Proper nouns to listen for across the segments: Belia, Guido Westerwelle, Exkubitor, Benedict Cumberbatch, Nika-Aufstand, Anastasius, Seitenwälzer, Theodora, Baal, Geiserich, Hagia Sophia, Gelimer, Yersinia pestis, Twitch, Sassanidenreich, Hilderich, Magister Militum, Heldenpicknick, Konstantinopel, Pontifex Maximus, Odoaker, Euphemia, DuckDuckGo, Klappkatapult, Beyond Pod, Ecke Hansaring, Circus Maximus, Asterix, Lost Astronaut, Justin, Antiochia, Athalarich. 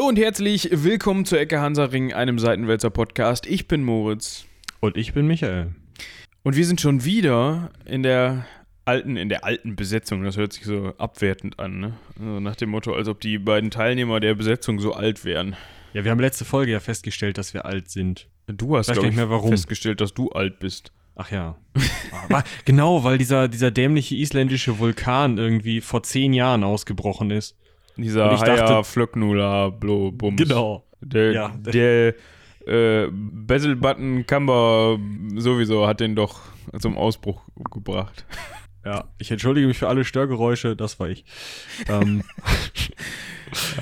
Hallo und herzlich willkommen zur Ecke Hansaring, einem Seitenwälzer Podcast. Ich bin Moritz. Und ich bin Michael. Und wir sind schon wieder in der alten Besetzung. Das hört sich so abwertend an, ne? Also nach dem Motto, als ob die beiden Teilnehmer der Besetzung so alt wären. Ja, wir haben letzte Folge ja festgestellt, dass wir alt sind. Du hast, glaube ich, festgestellt, dass du alt bist. Ach ja. Genau, weil dieser dämliche isländische Vulkan irgendwie vor 10 Jahren ausgebrochen ist. Dieser Haya Flöcknula Bums. Genau. Der Bezelbutton Kamba sowieso hat den doch zum Ausbruch gebracht. Ja, ich entschuldige mich für alle Störgeräusche, das war ich. Nein,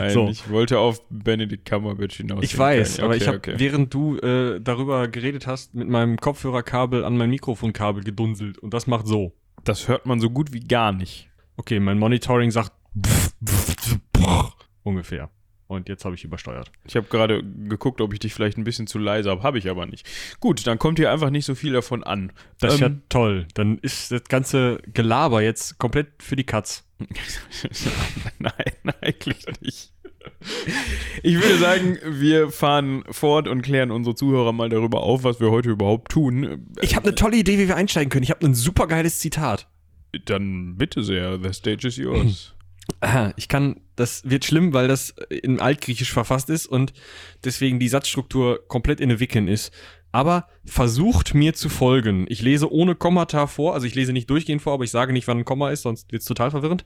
so. Ich wollte auf Benedict Cumberbatch hinaus. Ich weiß, aber ich habe, während du darüber geredet hast, mit meinem Kopfhörerkabel an mein Mikrofonkabel gedunselt und das macht so. Das hört man so gut wie gar nicht. Okay, mein Monitoring sagt ungefähr. Und jetzt habe ich übersteuert. Ich habe gerade geguckt, ob ich dich vielleicht ein bisschen zu leise habe. Habe ich aber nicht. Gut, dann kommt hier einfach nicht so viel davon an. Das ist ja toll. Dann ist das ganze Gelaber jetzt komplett für die Katz. Nein, eigentlich nicht. Ich würde sagen, wir fahren fort und klären unsere Zuhörer mal darüber auf, was wir heute überhaupt tun. Ich habe eine tolle Idee, wie wir einsteigen können. Ich habe ein super geiles Zitat. Dann bitte sehr, the stage is yours. Aha, das wird schlimm, weil das in Altgriechisch verfasst ist und deswegen die Satzstruktur komplett in der Wicken ist. Aber versucht mir zu folgen. Ich lese ohne Kommata vor, also ich lese nicht durchgehend vor, aber ich sage nicht, wann ein Komma ist, sonst wird's total verwirrend.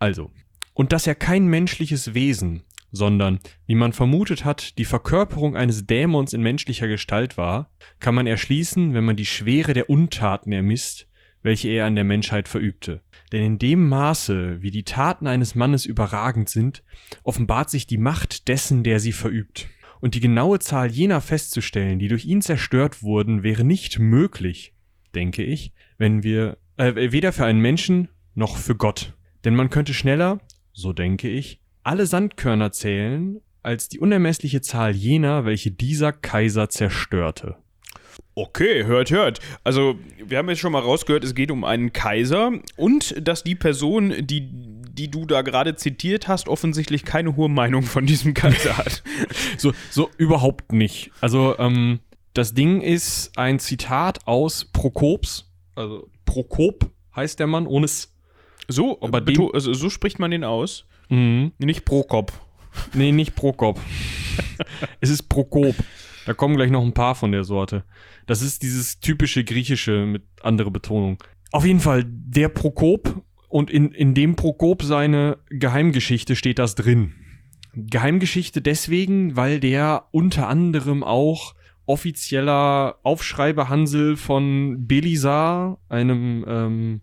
Also. Und dass er kein menschliches Wesen, sondern, wie man vermutet hat, die Verkörperung eines Dämons in menschlicher Gestalt war, kann man erschließen, wenn man die Schwere der Untaten ermisst, welche er an der Menschheit verübte. Denn in dem Maße, wie die Taten eines Mannes überragend sind, offenbart sich die Macht dessen, der sie verübt. Und die genaue Zahl jener festzustellen, die durch ihn zerstört wurden, wäre nicht möglich, denke ich, wenn wir weder für einen Menschen noch für Gott. Denn man könnte schneller, so denke ich, alle Sandkörner zählen, als die unermessliche Zahl jener, welche dieser Kaiser zerstörte. Okay, hört. Also, wir haben jetzt schon mal rausgehört, es geht um einen Kaiser und dass die Person, die du da gerade zitiert hast, offensichtlich keine hohe Meinung von diesem Kaiser hat. so überhaupt nicht. Also, das Ding ist ein Zitat aus Prokops. Also, Prokop heißt der Mann, ohne es. So, aber so spricht man den aus. Mhm. Nicht Prokop. Nee, nicht Prokop. Es ist Prokop. Da kommen gleich noch ein paar von der Sorte. Das ist dieses typische Griechische mit anderer Betonung. Auf jeden Fall, der Prokop und in dem Prokop seine Geheimgeschichte steht das drin. Geheimgeschichte deswegen, weil der unter anderem auch offizieller Aufschreiberhansel von Belisar, einem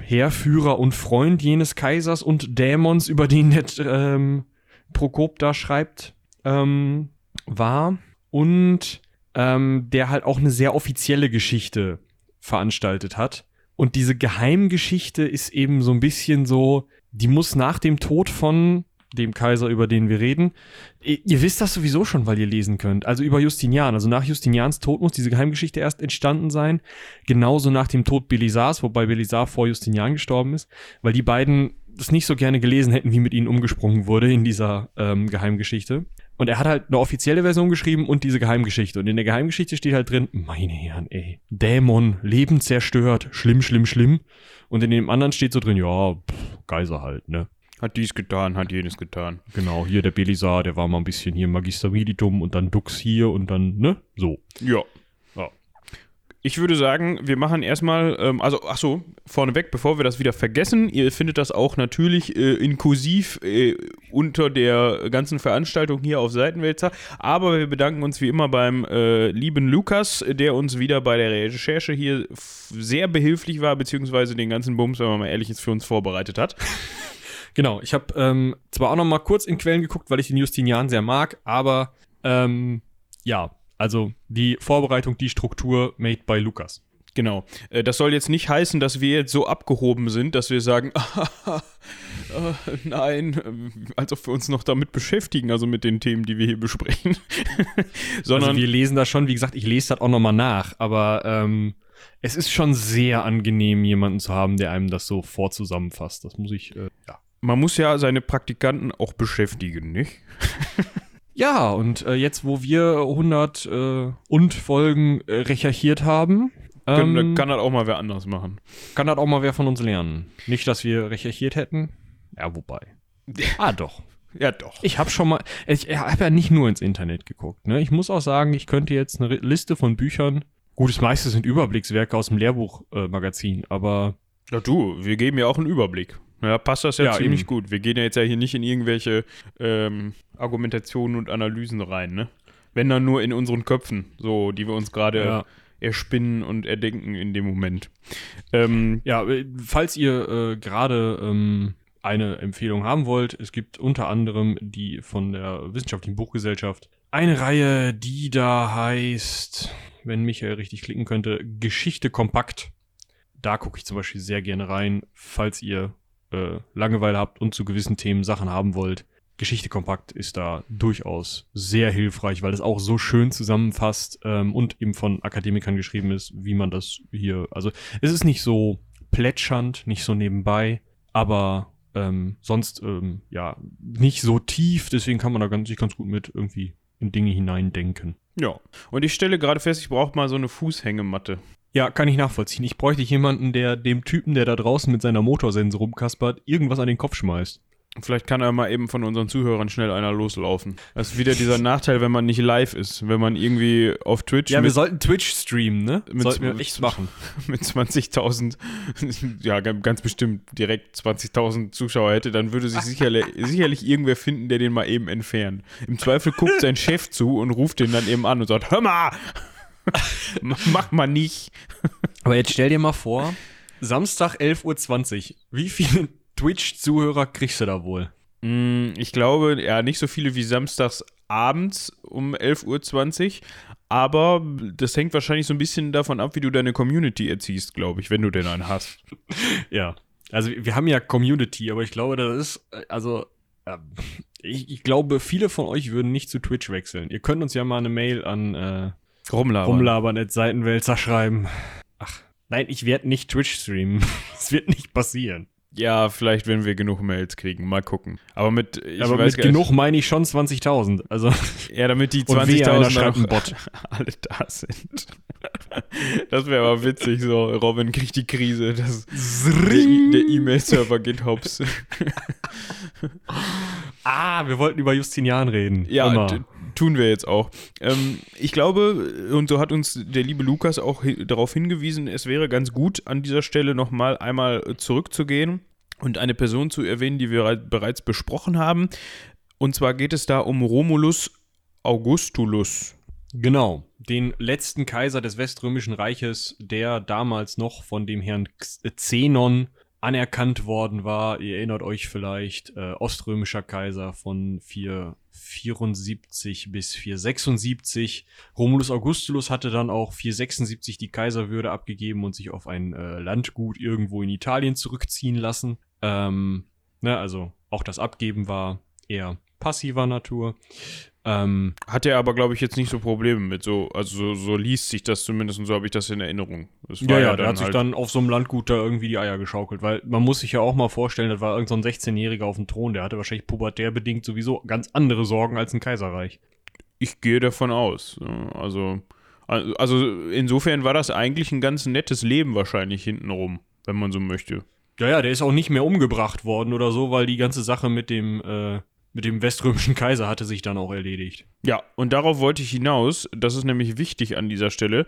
Heerführer und Freund jenes Kaisers und Dämons, über den der Prokop da schreibt, war und der halt auch eine sehr offizielle Geschichte veranstaltet hat. Und diese Geheimgeschichte ist eben so ein bisschen so, die muss nach dem Tod von dem Kaiser, über den wir reden, ihr wisst das sowieso schon, weil ihr lesen könnt, also über Justinian, also nach Justinians Tod muss diese Geheimgeschichte erst entstanden sein, genauso nach dem Tod Belisars, wobei Belisar vor Justinian gestorben ist, weil die beiden das nicht so gerne gelesen hätten, wie mit ihnen umgesprungen wurde in dieser Geheimgeschichte. Und er hat halt eine offizielle Version geschrieben und diese Geheimgeschichte. Und in der Geheimgeschichte steht halt drin, meine Herren, ey, Dämon, Leben zerstört, schlimm, schlimm, schlimm. Und in dem anderen steht so drin, ja, Kaiser halt, ne? Hat dies getan, hat jenes getan. Genau, hier der Belisar, der war mal ein bisschen hier Magister Militum und dann Dux hier und dann, ne? So. Ja. Ich würde sagen, wir machen erstmal, vorneweg, bevor wir das wieder vergessen, ihr findet das auch natürlich inklusiv unter der ganzen Veranstaltung hier auf Seitenwälzer, aber wir bedanken uns wie immer beim lieben Lukas, der uns wieder bei der Recherche hier sehr behilflich war, beziehungsweise den ganzen Bums, wenn man mal ehrlich ist, für uns vorbereitet hat. Genau, ich habe zwar auch noch mal kurz in Quellen geguckt, weil ich den Justinian sehr mag, aber also die Vorbereitung, die Struktur made by Lukas. Genau. Das soll jetzt nicht heißen, dass wir jetzt so abgehoben sind, dass wir sagen, nein, als ob wir uns noch damit beschäftigen, also mit den Themen, die wir hier besprechen. Sondern also wir lesen das schon, wie gesagt, ich lese das auch nochmal nach, aber es ist schon sehr angenehm, jemanden zu haben, der einem das so vorzusammenfasst. Das muss ich, man muss ja seine Praktikanten auch beschäftigen, nicht? Ja, und jetzt, wo wir 100 und Folgen recherchiert haben, kann das auch mal wer anders machen. Kann das auch mal wer von uns lernen. Nicht, dass wir recherchiert hätten. Ja, wobei. Ah, doch. Ja, doch. Ich habe ja nicht nur ins Internet geguckt. Ne? Ich muss auch sagen, ich könnte jetzt eine Liste von Büchern. Gut, das meiste sind Überblickswerke aus dem Lehrbuchmagazin, aber. Ja, du, wir geben ja auch einen Überblick. Ja, passt das ja ziemlich eben. Gut. Wir gehen ja jetzt ja hier nicht in irgendwelche Argumentationen und Analysen rein, ne? Wenn dann nur in unseren Köpfen, so, die wir uns gerade erspinnen und erdenken in dem Moment. Falls ihr gerade eine Empfehlung haben wollt, es gibt unter anderem die von der Wissenschaftlichen Buchgesellschaft eine Reihe, die da heißt, wenn Michael richtig klicken könnte, Geschichte kompakt. Da gucke ich zum Beispiel sehr gerne rein, falls ihr Langeweile habt und zu gewissen Themen Sachen haben wollt. Geschichte kompakt ist da durchaus sehr hilfreich, weil das auch so schön zusammenfasst und eben von Akademikern geschrieben ist, wie man das hier, also es ist nicht so plätschernd, nicht so nebenbei, aber nicht so tief, deswegen kann man da sich ganz gut mit irgendwie in Dinge hineindenken. Ja, und ich stelle gerade fest, ich brauche mal so eine Fußhängematte. Ja, kann ich nachvollziehen. Ich bräuchte jemanden, der dem Typen, der da draußen mit seiner Motorsense rumkaspert, irgendwas an den Kopf schmeißt. Vielleicht kann er mal eben von unseren Zuhörern schnell einer loslaufen. Das ist wieder dieser Nachteil, wenn man nicht live ist. Wenn man irgendwie auf Twitch... Ja, wir sollten Twitch streamen, ne? Sollten wir echt machen. Mit 20.000... Ja, ganz bestimmt direkt 20.000 Zuschauer hätte, dann würde sich sicherlich irgendwer finden, der den mal eben entfernt. Im Zweifel guckt sein Chef zu und ruft den dann eben an und sagt, hör mal! Mach mal nicht. Aber jetzt stell dir mal vor, Samstag 11.20 Uhr. Wie viele Twitch-Zuhörer kriegst du da wohl? Ich glaube, ja, nicht so viele wie samstags abends um 11.20 Uhr. Aber das hängt wahrscheinlich so ein bisschen davon ab, wie du deine Community erziehst, glaube ich, wenn du denn einen hast. Ja, also wir haben ja Community, aber ich glaube, das ist, also... Ich glaube, viele von euch würden nicht zu Twitch wechseln. Ihr könnt uns ja mal eine Mail an... Rumlabern@Seitenwälzer schreiben. Ach, nein, ich werde nicht Twitch streamen. Es wird nicht passieren. Ja, vielleicht, wenn wir genug Mails kriegen. Mal gucken. Aber mit genug meine ich schon 20.000. Also, ja, damit die 20.000 alle da sind. Das wäre aber witzig. So, Robin kriegt die Krise. Der E-Mail-Server geht hops. Wir wollten über Justinian reden. Ja, tun wir jetzt auch. Ich glaube, und so hat uns der liebe Lukas auch darauf hingewiesen, es wäre ganz gut, an dieser Stelle nochmal einmal zurückzugehen und eine Person zu erwähnen, die wir bereits besprochen haben. Und zwar geht es da um Romulus Augustulus. Genau, den letzten Kaiser des Weströmischen Reiches, der damals noch von dem Herrn Zenon anerkannt worden war. Ihr erinnert euch vielleicht, oströmischer Kaiser von 474 bis 476. Romulus Augustulus hatte dann auch 476 die Kaiserwürde abgegeben und sich auf ein Landgut irgendwo in Italien zurückziehen lassen. Also auch das Abgeben war eher passiver Natur. Hat er aber, glaube ich, jetzt nicht so Probleme mit. So liest sich das zumindest und so habe ich das in Erinnerung. Der hat sich dann auf so einem Landgut da irgendwie die Eier geschaukelt, weil man muss sich ja auch mal vorstellen, das war irgendein so 16-Jähriger auf dem Thron, der hatte wahrscheinlich pubertärbedingt sowieso ganz andere Sorgen als ein Kaiserreich. Ich gehe davon aus. Also insofern war das eigentlich ein ganz nettes Leben wahrscheinlich hintenrum, wenn man so möchte. Ja, der ist auch nicht mehr umgebracht worden oder so, weil die ganze Sache mit dem weströmischen Kaiser hatte sich dann auch erledigt. Ja, und darauf wollte ich hinaus, das ist nämlich wichtig an dieser Stelle.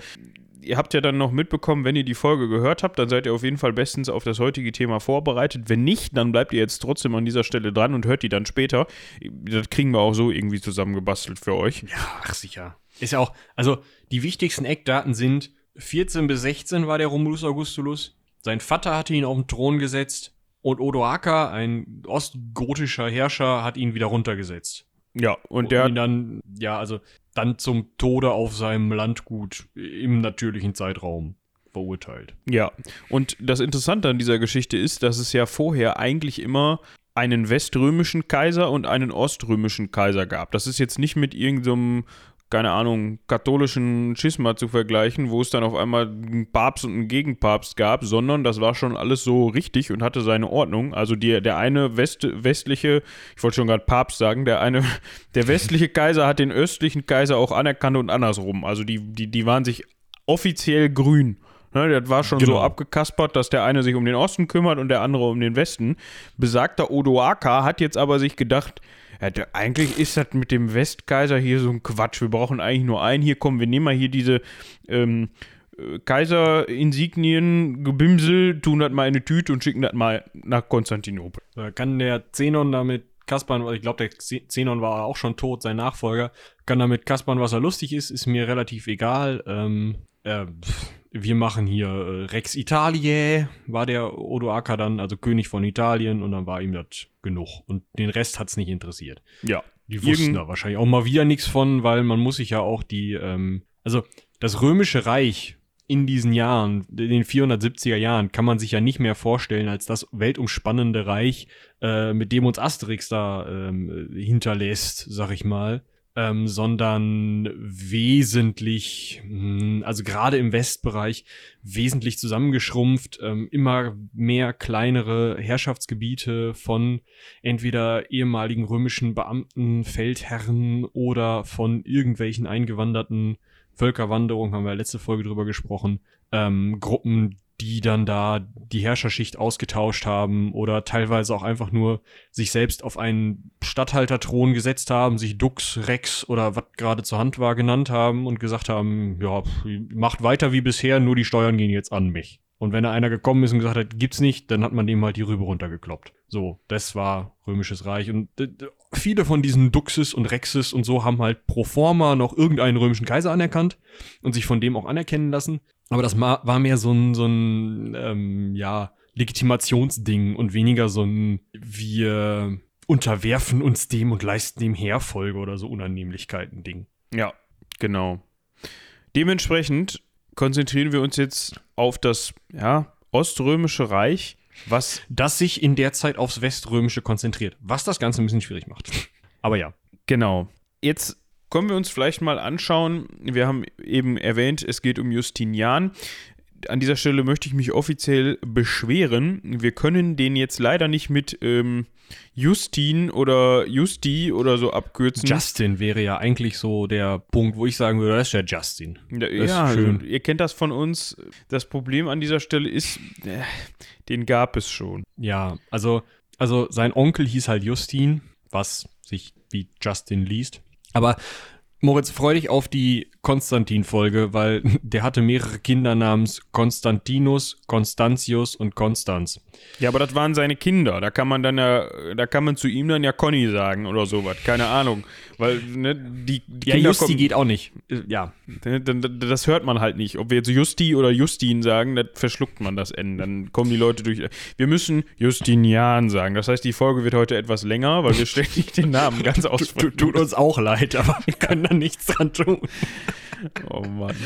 Ihr habt ja dann noch mitbekommen, wenn ihr die Folge gehört habt, dann seid ihr auf jeden Fall bestens auf das heutige Thema vorbereitet. Wenn nicht, dann bleibt ihr jetzt trotzdem an dieser Stelle dran und hört die dann später. Das kriegen wir auch so irgendwie zusammengebastelt für euch. Ja, ach sicher. Ist ja auch, also die wichtigsten Eckdaten sind, 14 bis 16 war der Romulus Augustulus, sein Vater hatte ihn auf den Thron gesetzt, und Odoaker, ein ostgotischer Herrscher, hat ihn wieder runtergesetzt. Ja, und der hat ihn dann zum Tode auf seinem Landgut im natürlichen Zeitraum verurteilt. Ja, und das Interessante an dieser Geschichte ist, dass es ja vorher eigentlich immer einen weströmischen Kaiser und einen oströmischen Kaiser gab. Das ist jetzt nicht mit irgendeinem keine Ahnung, katholischen Schisma zu vergleichen, wo es dann auf einmal einen Papst und einen Gegenpapst gab, sondern das war schon alles so richtig und hatte seine Ordnung. Also der eine westliche, ich wollte schon gerade Papst sagen, der westliche Kaiser hat den östlichen Kaiser auch anerkannt und andersrum. Also die waren sich offiziell grün. Ne, das war schon so abgekaspert, dass der eine sich um den Osten kümmert und der andere um den Westen. Besagter Odoaker hat jetzt aber sich gedacht, eigentlich ist das mit dem Westkaiser hier so ein Quatsch. Wir brauchen eigentlich nur einen. Hier, komm, wir nehmen mal hier diese Kaiserinsignien, Gebimsel, tun das mal in eine Tüte und schicken das mal nach Konstantinopel. Kann der Zenon damit Kaspern, ich glaube, der Zenon war auch schon tot, sein Nachfolger, kann damit Kaspern, was er lustig ist mir relativ egal. Wir machen hier Rex Italiae, war der Odoaker dann, also König von Italien, und dann war ihm das genug. Und den Rest hat's nicht interessiert. Ja. Die wussten da wahrscheinlich auch mal wieder nichts von, weil man muss sich ja auch also das Römische Reich in diesen Jahren, in den 470er Jahren, kann man sich ja nicht mehr vorstellen als das weltumspannende Reich, mit dem uns Asterix da hinterlässt, sag ich mal. Sondern wesentlich, also gerade im Westbereich, wesentlich zusammengeschrumpft, immer mehr kleinere Herrschaftsgebiete von entweder ehemaligen römischen Beamten, Feldherren oder von irgendwelchen eingewanderten, Völkerwanderung, haben wir letzte Folge drüber gesprochen, Gruppen, die dann da die Herrscherschicht ausgetauscht haben oder teilweise auch einfach nur sich selbst auf einen Statthalterthron gesetzt haben, sich Dux, Rex oder was gerade zur Hand war genannt haben und gesagt haben, ja, macht weiter wie bisher, nur die Steuern gehen jetzt an mich. Und wenn da einer gekommen ist und gesagt hat, gibt's nicht, dann hat man dem halt die Rübe runtergekloppt. So, das war Römisches Reich. Und viele von diesen Duxes und Rexes und so haben halt pro forma noch irgendeinen römischen Kaiser anerkannt und sich von dem auch anerkennen lassen. Aber das war mehr so ein Legitimationsding und weniger so ein, wir unterwerfen uns dem und leisten dem Heerfolge oder so Unannehmlichkeiten-Ding. Ja, genau. Dementsprechend konzentrieren wir uns jetzt auf das Oströmische Reich, das sich in der Zeit aufs Weströmische konzentriert, was das Ganze ein bisschen schwierig macht. Aber ja. Genau. Jetzt können wir uns vielleicht mal anschauen, wir haben eben erwähnt, es geht um Justinian. An dieser Stelle möchte ich mich offiziell beschweren. Wir können den jetzt leider nicht mit Justin oder Justi oder so abkürzen. Justin wäre ja eigentlich so der Punkt, wo ich sagen würde, das ist ja Justin. Das ist schön. Ihr kennt das von uns. Das Problem an dieser Stelle ist, den gab es schon. Ja, also sein Onkel hieß halt Justin, was sich wie Justin liest. Aber Moritz, freu dich auf die Konstantin-Folge, weil der hatte mehrere Kinder namens Konstantinus, Konstantius und Konstanz. Ja, aber das waren seine Kinder. Da kann man zu ihm dann ja Conny sagen oder sowas. Keine Ahnung. Weil, ne, die Kinder. Ja, Justi kommen, geht auch nicht. Ja. Das hört man halt nicht. Ob wir jetzt Justi oder Justin sagen, dann verschluckt man das N. Dann kommen die Leute durch. Wir müssen Justinian sagen. Das heißt, die Folge wird heute etwas länger, weil wir ständig den Namen ganz aussprechen. Tut uns auch leid, aber wir können da nichts dran tun. Oh Mann.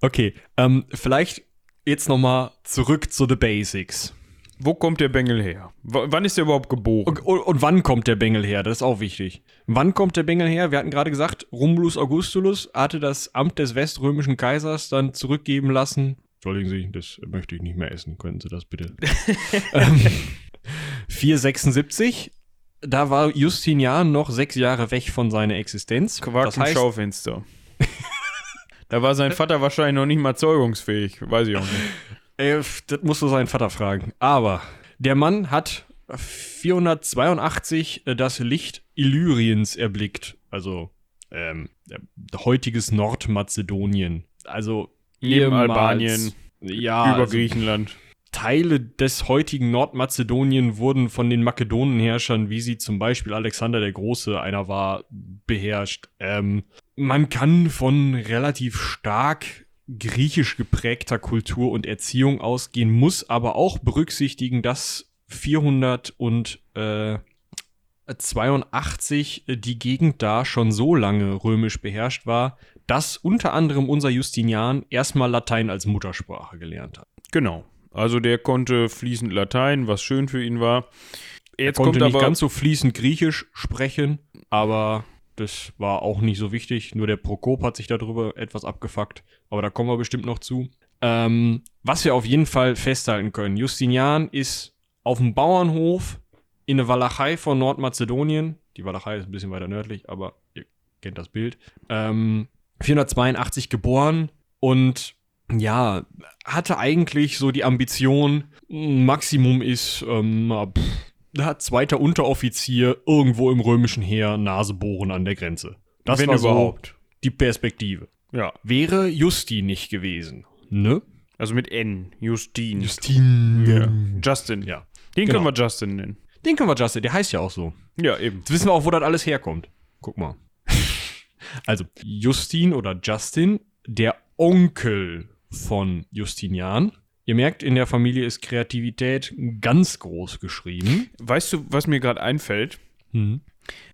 Okay, vielleicht jetzt nochmal zurück zu the Basics. Wo kommt der Bengel her? Wann ist der überhaupt geboren? Und wann kommt der Bengel her? Das ist auch wichtig. Wann kommt der Bengel her? Wir hatten gerade gesagt, Romulus Augustulus hatte das Amt des weströmischen Kaisers dann zurückgeben lassen. Entschuldigen Sie, das möchte ich nicht mehr essen. Könnten Sie das bitte? 476. Da war Justinian noch 6 Jahre weg von seiner Existenz. Quark im Schaufenster. Da war sein Vater wahrscheinlich noch nicht mal zeugungsfähig. Weiß ich auch nicht. Das musst du seinen Vater fragen. Aber der Mann hat 482 das Licht Illyriens erblickt. Also heutiges Nordmazedonien. Also neben Albanien, über Griechenland. Teile des heutigen Nordmazedonien wurden von den Makedonenherrschern, wie sie zum Beispiel Alexander der Große einer war, beherrscht. Man kann von relativ stark griechisch geprägter Kultur und Erziehung ausgehen, muss aber auch berücksichtigen, dass 482 die Gegend da schon so lange römisch beherrscht war, dass unter anderem unser Justinian erstmal Latein als Muttersprache gelernt hat. Genau. Also der konnte fließend Latein, was schön für ihn war. Er konnte nicht ganz so fließend Griechisch sprechen, aber Das war auch nicht so wichtig. Nur der Prokop hat sich darüber etwas abgefuckt. Aber da kommen wir bestimmt noch zu. Was wir auf jeden Fall festhalten können: Justinian ist auf dem Bauernhof in der Walachei von Nordmazedonien. Die Walachei ist ein bisschen weiter nördlich, aber ihr kennt das Bild. 482 geboren und ja, hatte eigentlich so die Ambition, Maximum ist, zweiter Unteroffizier irgendwo im römischen Heer, Nase bohren an der Grenze. Das wenn war überhaupt so die Perspektive. Ja. Wäre Justin nicht gewesen, ne? Also mit N, Justin. Justin. Ja. Justin, ja. Den genau. Können wir Justin nennen. Den können wir Justin, der heißt ja auch so. Ja, eben. Jetzt wissen wir auch, wo das alles herkommt. Guck mal. Also, Justin oder Justin, der Onkel von Justinian. Ihr merkt, in der Familie ist Kreativität ganz groß geschrieben. Weißt du, was mir gerade einfällt? Hm.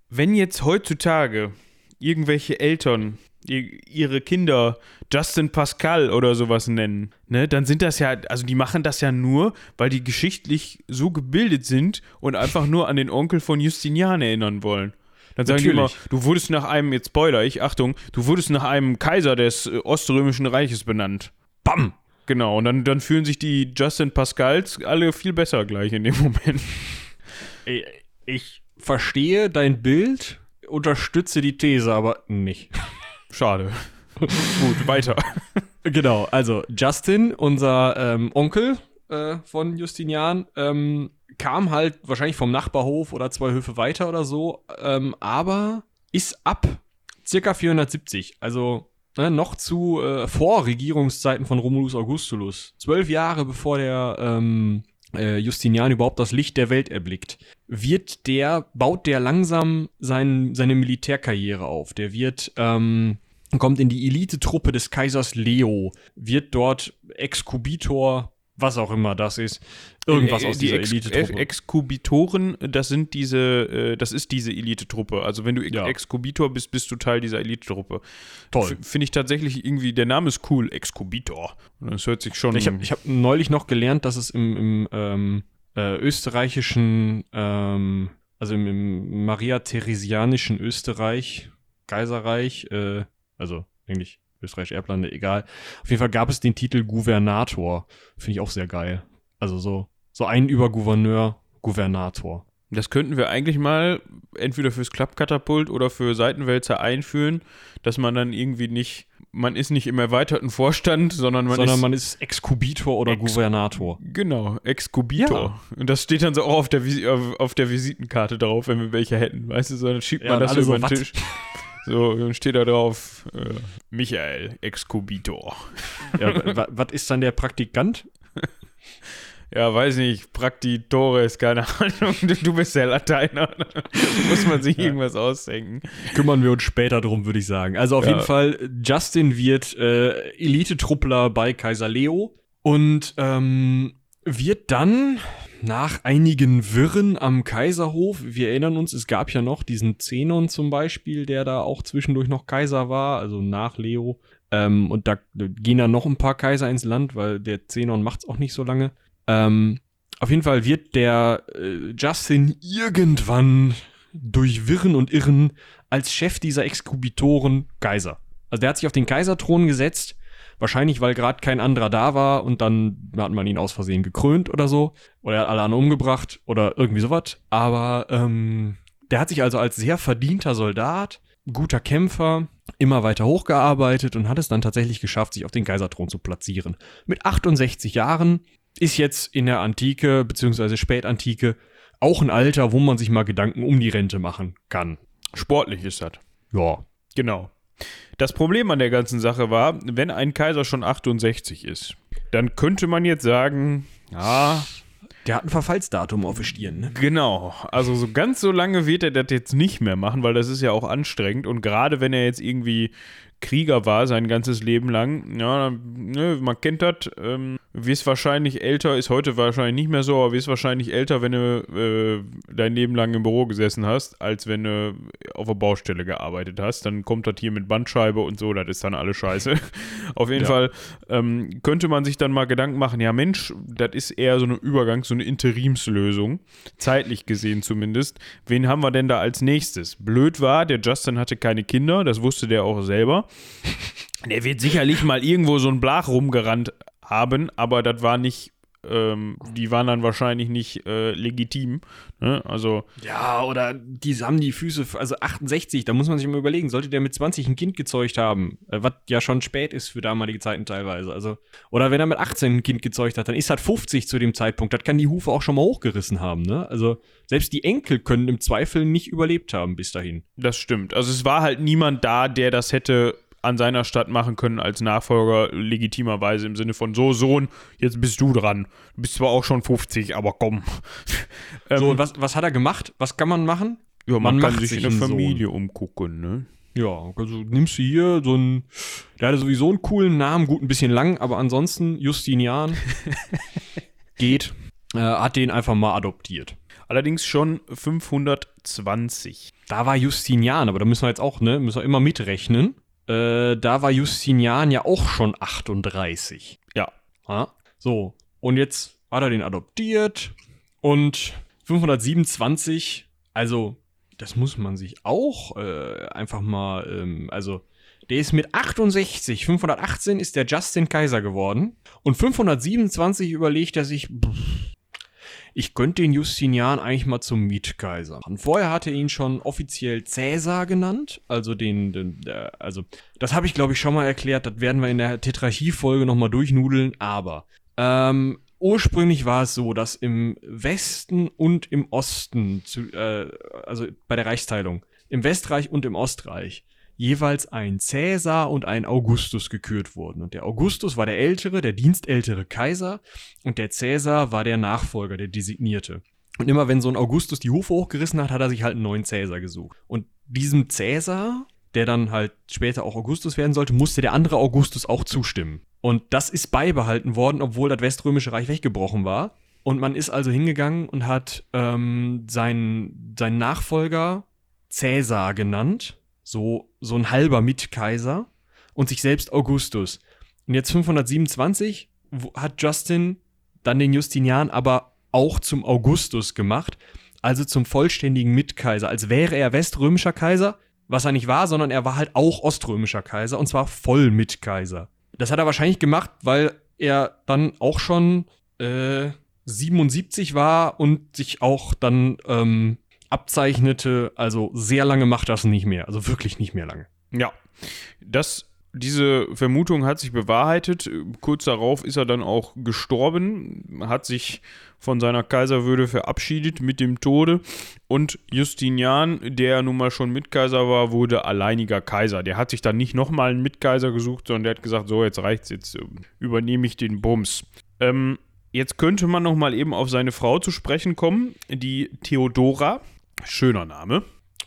Wenn jetzt heutzutage irgendwelche Eltern ihre Kinder Justin Pascal oder sowas nennen, ne, dann sind das ja, also die machen das ja nur, weil die geschichtlich so gebildet sind und einfach nur an den Onkel von Justinian erinnern wollen. Dann sagen natürlich. Die immer, du wurdest nach einem, jetzt spoiler ich, Achtung, du wurdest nach einem Kaiser des Oströmischen Reiches benannt. Bam! Genau, und dann fühlen sich die Justin Pascals alle viel besser gleich in dem Moment. Ich verstehe dein Bild, unterstütze die These, aber nicht. Schade. Gut, weiter. Genau, also Justin, unser Onkel von Justinian, kam halt wahrscheinlich vom Nachbarhof oder 2 Höfe weiter oder so, aber ist ab ca. 470, also noch zu vor Regierungszeiten von Romulus Augustulus, 12 Jahre bevor der Justinian überhaupt das Licht der Welt erblickt, baut der langsam seine Militärkarriere auf. Der wird kommt in die Elitetruppe des Kaisers Leo, wird dort Exkubitor, was auch immer das ist, irgendwas aus dieser Elitetruppe. Exkubitoren, das ist diese Elitetruppe. Also wenn du Exkubitor bist, bist du Teil dieser Elitetruppe. Toll. Finde ich tatsächlich irgendwie, der Name ist cool, Exkubitor. Das hört sich schon... Ich hab neulich noch gelernt, dass es im österreichischen, also im maria-theresianischen Österreich, Geiserreich, also eigentlich österreichische Erblande, egal. Auf jeden Fall gab es den Titel Gouvernator. Finde ich auch sehr geil. Also so einen Übergouverneur, Gouvernator. Das könnten wir eigentlich mal entweder fürs Klappkatapult oder für Seitenwälzer einführen, dass man dann irgendwie nicht, man ist nicht im erweiterten Vorstand, sondern man ist Exkubitor oder Gouvernator. Genau, Exkubitor. Ja. Und das steht dann so auch auf der Visitenkarte drauf, wenn wir welche hätten, weißt du, sondern schiebt man das über den Tisch. So, dann steht da drauf, Michael, Exkubitor. Ja, was ist dann der Praktikant? Ja, weiß nicht, Praktitores, keine Ahnung, du bist der Lateiner, muss man sich irgendwas ausdenken. Kümmern wir uns später drum, würde ich sagen. Also auf jeden Fall, Justin wird Elite-Truppler bei Kaiser Leo und wird dann nach einigen Wirren am Kaiserhof, wir erinnern uns, es gab ja noch diesen Zenon zum Beispiel, der da auch zwischendurch noch Kaiser war, also nach Leo. Und da gehen dann noch ein paar Kaiser ins Land, weil der Zenon macht's auch nicht so lange. Auf jeden Fall wird der Justin irgendwann durch Wirren und Irren als Chef dieser Exkubitoren Kaiser. Also der hat sich auf den Kaiserthron gesetzt. Wahrscheinlich, weil gerade kein anderer da war und dann hat man ihn aus Versehen gekrönt oder so. Oder er hat alle anderen umgebracht oder irgendwie sowas. Aber der hat sich also als sehr verdienter Soldat, guter Kämpfer, immer weiter hochgearbeitet und hat es dann tatsächlich geschafft, sich auf den Kaiserthron zu platzieren. Mit 68 Jahren ist jetzt in der Antike bzw. Spätantike auch ein Alter, wo man sich mal Gedanken um die Rente machen kann. Sportlich ist das. Ja. Genau. Das Problem an der ganzen Sache war, wenn ein Kaiser schon 68 ist, dann könnte man jetzt sagen, ja, der hat ein Verfallsdatum auf der Stirn, ne? Genau, also so ganz so lange wird er das jetzt nicht mehr machen, weil das ist ja auch anstrengend und gerade wenn er jetzt irgendwie Krieger war sein ganzes Leben lang. Ja, man kennt das. Wirst wahrscheinlich älter, ist heute wahrscheinlich nicht mehr so, aber wirst wahrscheinlich älter, wenn du dein Leben lang im Büro gesessen hast, als wenn du auf der Baustelle gearbeitet hast. Dann kommt das hier mit Bandscheibe und so, das ist dann alles scheiße. Auf jeden Fall könnte man sich dann mal Gedanken machen, ja Mensch, das ist eher so eine Übergangs-, so eine Interimslösung, zeitlich gesehen zumindest. Wen haben wir denn da als nächstes? Blöd war, der Justin hatte keine Kinder, das wusste der auch selber. Der wird sicherlich mal irgendwo so ein Blach rumgerannt haben, aber das war nicht, die waren dann wahrscheinlich nicht legitim. Ne? Also ja, oder die haben die Füße, also 68, da muss man sich mal überlegen, sollte der mit 20 ein Kind gezeugt haben, was ja schon spät ist für damalige Zeiten teilweise. Also, oder wenn er mit 18 ein Kind gezeugt hat, dann ist das 50 zu dem Zeitpunkt. Das kann die Hufe auch schon mal hochgerissen haben. Ne? Also selbst die Enkel können im Zweifel nicht überlebt haben bis dahin. Das stimmt. Also es war halt niemand da, der das hätte an seiner Stadt machen können als Nachfolger legitimerweise im Sinne von so, Sohn, jetzt bist du dran. Du bist zwar auch schon 50, aber komm. So, und was hat er gemacht? Was kann man machen? Ja, man kann sich eine Familie umgucken, ne? Ja, also nimmst du hier so einen, der hatte sowieso einen coolen Namen, gut ein bisschen lang, aber ansonsten Justinian geht, hat den einfach mal adoptiert. Allerdings schon 520. Da war Justinian, aber da müssen wir jetzt auch, ne, müssen wir immer mitrechnen. Da war Justinian ja auch schon 38. Ja. So, und jetzt hat er den adoptiert und 527, also das muss man sich auch einfach mal, also der ist mit 68, 518 ist der Justin Kaiser geworden und 527 überlegt er sich, ich könnte den Justinian eigentlich mal zum Mietkaiser machen. Vorher hatte er ihn schon offiziell Cäsar genannt, also also das habe ich glaube ich schon mal erklärt, das werden wir in der Tetrarchie-Folge nochmal durchnudeln, aber ursprünglich war es so, dass im Westen und im Osten, also bei der Reichsteilung, im Westreich und im Ostreich, jeweils ein Cäsar und ein Augustus gekürt wurden. Und der Augustus war der ältere, der dienstältere Kaiser und der Cäsar war der Nachfolger, der Designierte. Und immer wenn so ein Augustus die Hufe hochgerissen hat, hat er sich halt einen neuen Cäsar gesucht. Und diesem Cäsar, der dann halt später auch Augustus werden sollte, musste der andere Augustus auch zustimmen. Und das ist beibehalten worden, obwohl das Weströmische Reich weggebrochen war. Und man ist also hingegangen und hat seinen Nachfolger Cäsar genannt. So ein halber Mitkaiser und sich selbst Augustus. Und jetzt 527 hat Justin dann den Justinian aber auch zum Augustus gemacht, also zum vollständigen Mitkaiser, als wäre er weströmischer Kaiser, was er nicht war, sondern er war halt auch oströmischer Kaiser und zwar voll Mitkaiser. Das hat er wahrscheinlich gemacht, weil er dann auch schon 77 war und sich auch dann abzeichnete, also sehr lange macht das nicht mehr, also wirklich nicht mehr lange. Ja, diese Vermutung hat sich bewahrheitet. Kurz darauf ist er dann auch gestorben, hat sich von seiner Kaiserwürde verabschiedet mit dem Tode und Justinian, der nun mal schon Mitkaiser war, wurde alleiniger Kaiser. Der hat sich dann nicht nochmal einen Mitkaiser gesucht, sondern der hat gesagt, so jetzt reicht's, jetzt übernehme ich den Bums. Jetzt könnte man nochmal eben auf seine Frau zu sprechen kommen, die Theodora. Schöner Name.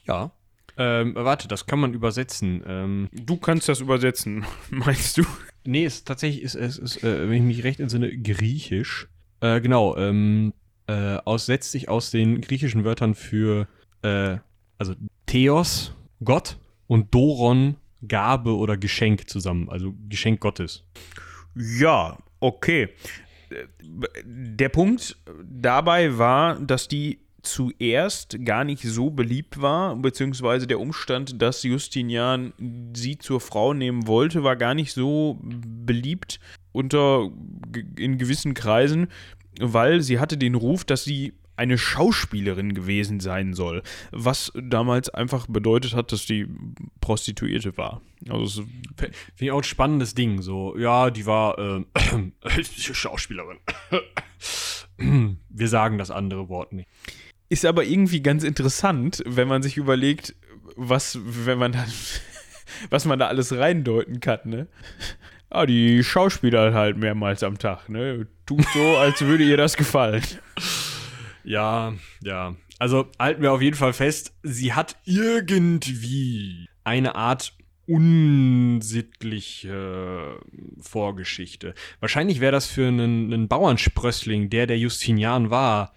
Ja. Warte, das kann man übersetzen. Du kannst das übersetzen, meinst du? Nee, es ist tatsächlich, wenn ich mich recht entsinne, griechisch. Setzt sich aus den griechischen Wörtern für, also Theos, Gott, und Doron, Gabe oder Geschenk zusammen. Also Geschenk Gottes. Ja, okay. Der Punkt dabei war, dass die zuerst gar nicht so beliebt war, beziehungsweise der Umstand, dass Justinian sie zur Frau nehmen wollte, war gar nicht so beliebt in gewissen Kreisen, weil sie hatte den Ruf, dass sie eine Schauspielerin gewesen sein soll, was damals einfach bedeutet hat, dass die Prostituierte war. Also finde ich auch ein spannendes Ding, so, ja, die war Schauspielerin. Wir sagen das andere Wort nicht. Ist aber irgendwie ganz interessant, wenn man sich überlegt, was man da alles reindeuten kann, ne? Ah, die Schauspieler halt mehrmals am Tag, ne? Tut so, als würde ihr das gefallen. Ja. Also halten wir auf jeden Fall fest, sie hat irgendwie eine Art unsittliche Vorgeschichte. Wahrscheinlich wäre das für einen Bauernsprössling, der Justinian war,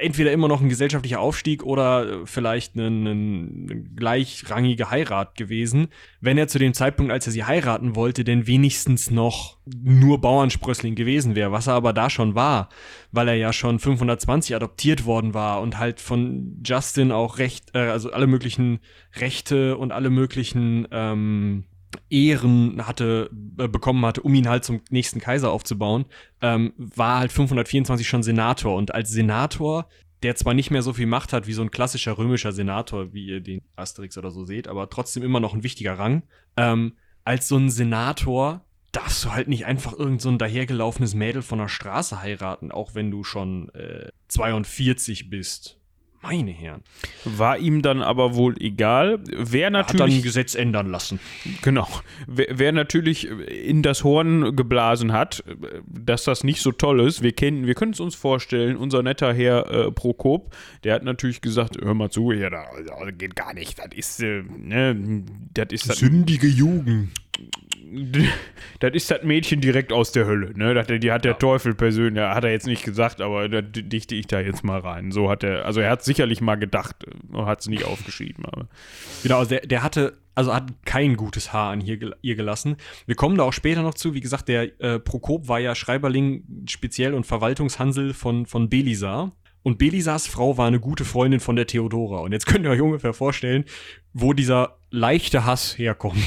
entweder immer noch ein gesellschaftlicher Aufstieg oder vielleicht eine gleichrangige Heirat gewesen, wenn er zu dem Zeitpunkt, als er sie heiraten wollte, denn wenigstens noch nur Bauernsprössling gewesen wäre, was er aber da schon war, weil er ja schon 520 adoptiert worden war und halt von Justin auch also alle möglichen Rechte und alle möglichen Ehren bekommen hatte, um ihn halt zum nächsten Kaiser aufzubauen, war halt 524 schon Senator. Und als Senator, der zwar nicht mehr so viel Macht hat wie so ein klassischer römischer Senator, wie ihr den Asterix oder so seht, aber trotzdem immer noch ein wichtiger Rang, als so ein Senator darfst du halt nicht einfach irgend so ein dahergelaufenes Mädel von der Straße heiraten, auch wenn du schon 42 bist. Meine Herren. War ihm dann aber wohl egal. Wer natürlich, hat dann ein Gesetz ändern lassen. Genau. Wer natürlich in das Horn geblasen hat, dass das nicht so toll ist, wir können es uns vorstellen, unser netter Herr Prokop, der hat natürlich gesagt, hör mal zu, hier, das geht gar nicht, das ist, das ist sündige Jugend. Das ist das Mädchen direkt aus der Hölle, ne? Die hat der Teufel persönlich, hat er jetzt nicht gesagt, aber da dichte ich da jetzt mal rein. So hat er hat es sicherlich mal gedacht und hat es nicht aufgeschrieben. Aber. Genau, also der hat kein gutes Haar an ihr gelassen. Wir kommen da auch später noch zu. Wie gesagt, der Prokop war ja Schreiberling speziell und Verwaltungshansel von Belisar. Und Belisars Frau war eine gute Freundin von der Theodora. Und jetzt könnt ihr euch ungefähr vorstellen, wo dieser leichte Hass herkommt.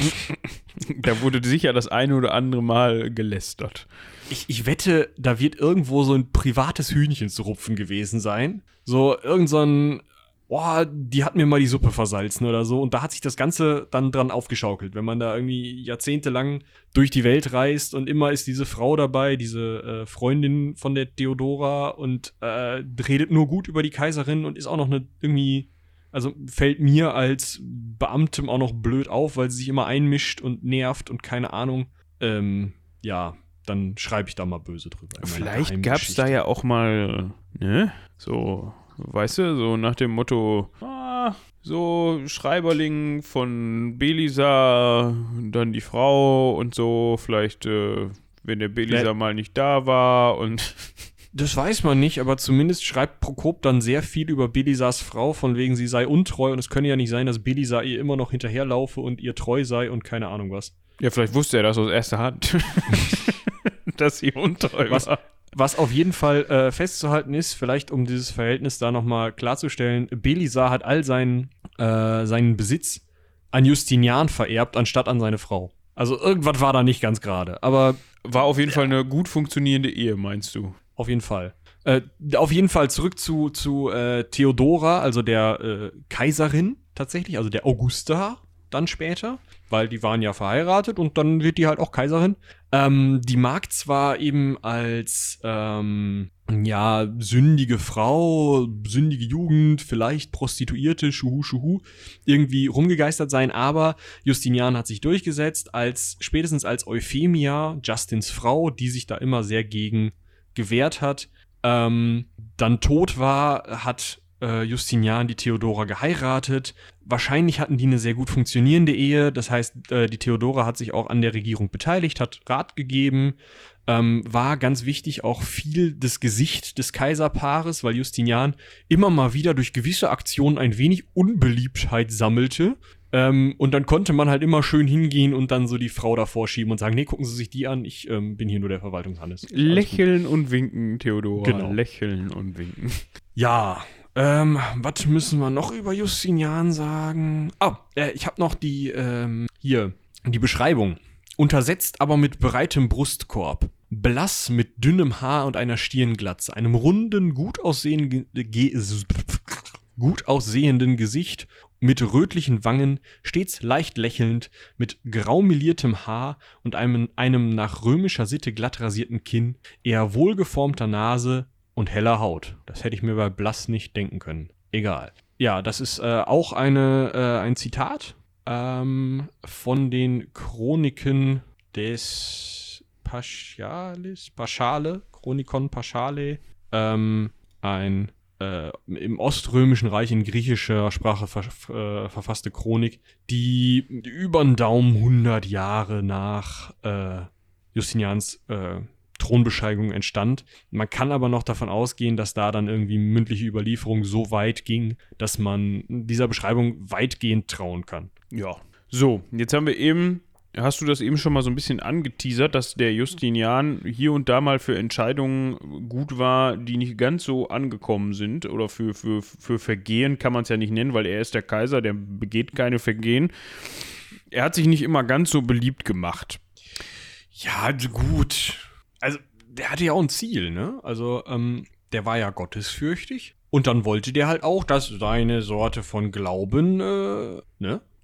Da wurde sicher das eine oder andere Mal gelästert. Ich wette, da wird irgendwo so ein privates Hühnchen zu rupfen gewesen sein. So irgend so ein, die hat mir mal die Suppe versalzen oder so. Und da hat sich das Ganze dann dran aufgeschaukelt. Wenn man da irgendwie jahrzehntelang durch die Welt reist und immer ist diese Frau dabei, diese Freundin von der Theodora und redet nur gut über die Kaiserin und ist auch noch eine irgendwie. Also fällt mir als Beamtem auch noch blöd auf, weil sie sich immer einmischt und nervt und keine Ahnung. Dann schreibe ich da mal böse drüber. Vielleicht gab es da ja auch mal, so, weißt du, so nach dem Motto, so Schreiberling von Belisar, dann die Frau und so, vielleicht, wenn der Belisar mal nicht da war und... Das weiß man nicht, aber zumindest schreibt Prokop dann sehr viel über Belisars Frau, von wegen sie sei untreu und es könne ja nicht sein, dass Belisar ihr immer noch hinterherlaufe und ihr treu sei und keine Ahnung was. Ja, vielleicht wusste er das aus erster Hand, dass sie untreu war. Was auf jeden Fall festzuhalten ist, vielleicht um dieses Verhältnis da nochmal klarzustellen, Belisar hat all seinen Besitz an Justinian vererbt, anstatt an seine Frau. Also irgendwas war da nicht ganz gerade, aber... War auf jeden Fall eine gut funktionierende Ehe, meinst du? Auf jeden Fall. Auf jeden Fall zurück zu Theodora, also der Kaiserin tatsächlich, also der Augusta dann später, weil die waren ja verheiratet und dann wird die halt auch Kaiserin. Die mag zwar eben als sündige Frau, sündige Jugend, vielleicht Prostituierte, schuhu, irgendwie rumgegeistert sein, aber Justinian hat sich durchgesetzt, spätestens als Euphemia, Justins Frau, die sich da immer sehr gegen gewährt hat, dann tot war, hat Justinian die Theodora geheiratet. Wahrscheinlich hatten die eine sehr gut funktionierende Ehe. Das heißt, die Theodora hat sich auch an der Regierung beteiligt, hat Rat gegeben, war ganz wichtig auch viel das Gesicht des Kaiserpaares, weil Justinian immer mal wieder durch gewisse Aktionen ein wenig Unbeliebtheit sammelte. Und dann konnte man halt immer schön hingehen und dann so die Frau davor schieben und sagen, nee, gucken Sie sich die an, ich bin hier nur der Verwaltungshannes. Lächeln und winken, Theodora. Genau. Lächeln und winken. Ja, was müssen wir noch über Justinian sagen? Ich habe noch die Beschreibung. Untersetzt aber mit breitem Brustkorb. Blass mit dünnem Haar und einer Stirnglatze. Einem runden, gut aussehenden Gesicht mit rötlichen Wangen, stets leicht lächelnd, mit graumeliertem Haar und einem nach römischer Sitte glatt rasierten Kinn, eher wohlgeformter Nase und heller Haut. Das hätte ich mir bei Blass nicht denken können. Egal. Ja, das ist auch ein Zitat von den Chroniken des Paschale Chronikon, ein im Oströmischen Reich in griechischer Sprache verfasste Chronik, die über den Daumen 100 Jahre nach Justinians Thronbescheigung entstand. Man kann aber noch davon ausgehen, dass da dann irgendwie mündliche Überlieferung so weit ging, dass man dieser Beschreibung weitgehend trauen kann. Ja. So, jetzt haben wir eben, hast du das eben schon mal so ein bisschen angeteasert, dass der Justinian hier und da mal für Entscheidungen gut war, die nicht ganz so angekommen sind, oder für Vergehen kann man es ja nicht nennen, weil er ist der Kaiser, der begeht keine Vergehen. Er hat sich nicht immer ganz so beliebt gemacht. Ja, gut. Also, der hatte ja auch ein Ziel, ne? Also, der war ja gottesfürchtig. Und dann wollte der halt auch, dass seine Sorte von Glauben, ne?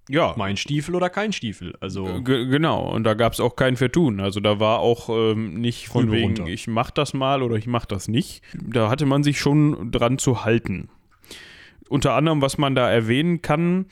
Ja. Mein Stiefel oder kein Stiefel. Also genau, und da gab es auch kein Vertun. Also da war auch nicht von wegen, runter. Ich mach das mal oder ich mach das nicht. Da hatte man sich schon dran zu halten. Unter anderem, was man da erwähnen kann,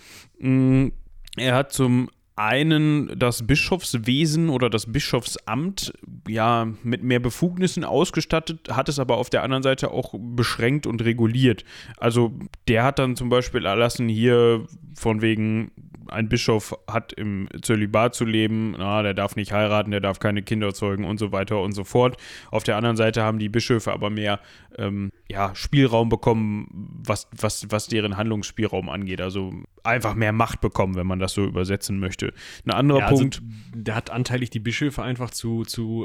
er hat zum einen das Bischofswesen oder das Bischofsamt ja mit mehr Befugnissen ausgestattet, hat es aber auf der anderen Seite auch beschränkt und reguliert. Also der hat dann zum Beispiel erlassen hier von wegen, ein Bischof hat im Zölibat zu leben, der darf nicht heiraten, der darf keine Kinder zeugen und so weiter und so fort. Auf der anderen Seite haben die Bischöfe aber mehr Spielraum bekommen, was deren Handlungsspielraum angeht. Also einfach mehr Macht bekommen, wenn man das so übersetzen möchte. Ein anderer Punkt. Also, der hat anteilig die Bischöfe einfach zu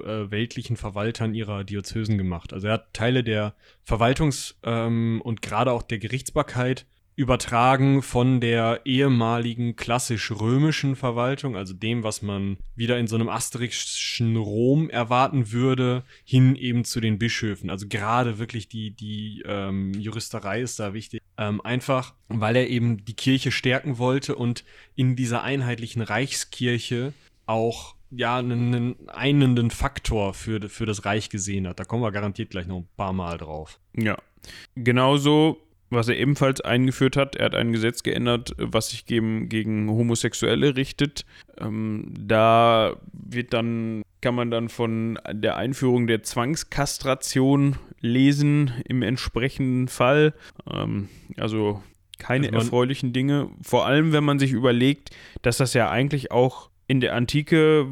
weltlichen Verwaltern ihrer Diözesen gemacht. Also er hat Teile der Verwaltungs- und gerade auch der Gerichtsbarkeit übertragen von der ehemaligen klassisch-römischen Verwaltung, also dem, was man wieder in so einem asterischen Rom erwarten würde, hin eben zu den Bischöfen. Also gerade wirklich die Juristerei ist da wichtig. Einfach, weil er eben die Kirche stärken wollte und in dieser einheitlichen Reichskirche auch einen einenden Faktor für das Reich gesehen hat. Da kommen wir garantiert gleich noch ein paar Mal drauf. Ja, genauso. Was er ebenfalls eingeführt hat, er hat ein Gesetz geändert, was sich gegen Homosexuelle richtet. Da kann man dann von der Einführung der Zwangskastration lesen im entsprechenden Fall. Also keine erfreulichen Dinge. Vor allem, wenn man sich überlegt, dass das ja eigentlich auch in der Antike,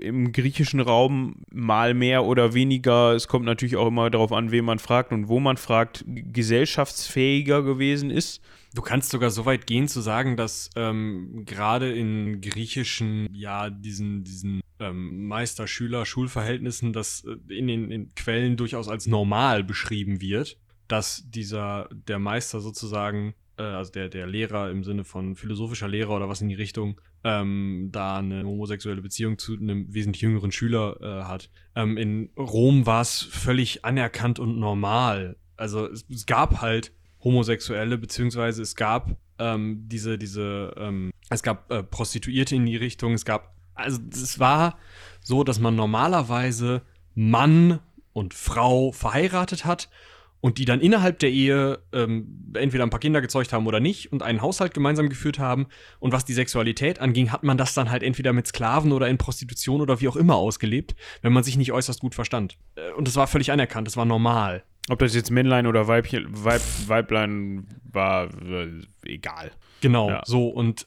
im griechischen Raum mal mehr oder weniger, es kommt natürlich auch immer darauf an, wen man fragt und wo man fragt, gesellschaftsfähiger gewesen ist. Du kannst sogar so weit gehen zu sagen, dass gerade in griechischen, diesen Meister-Schüler-Schulverhältnissen, das in den Quellen durchaus als normal beschrieben wird, dass der Meister sozusagen, also der Lehrer im Sinne von philosophischer Lehrer oder was in die Richtung, da eine homosexuelle Beziehung zu einem wesentlich jüngeren Schüler hat. In Rom war es völlig anerkannt und normal. Also es gab halt Homosexuelle, beziehungsweise es gab es gab Prostituierte in die Richtung, es war so, dass man normalerweise Mann und Frau verheiratet hat und die dann innerhalb der Ehe entweder ein paar Kinder gezeugt haben oder nicht und einen Haushalt gemeinsam geführt haben. Und was die Sexualität anging, hat man das dann halt entweder mit Sklaven oder in Prostitution oder wie auch immer ausgelebt, wenn man sich nicht äußerst gut verstand. Und das war völlig anerkannt, das war normal. Ob das jetzt Männlein oder Weiblein war, egal. Genau, ja. So. Und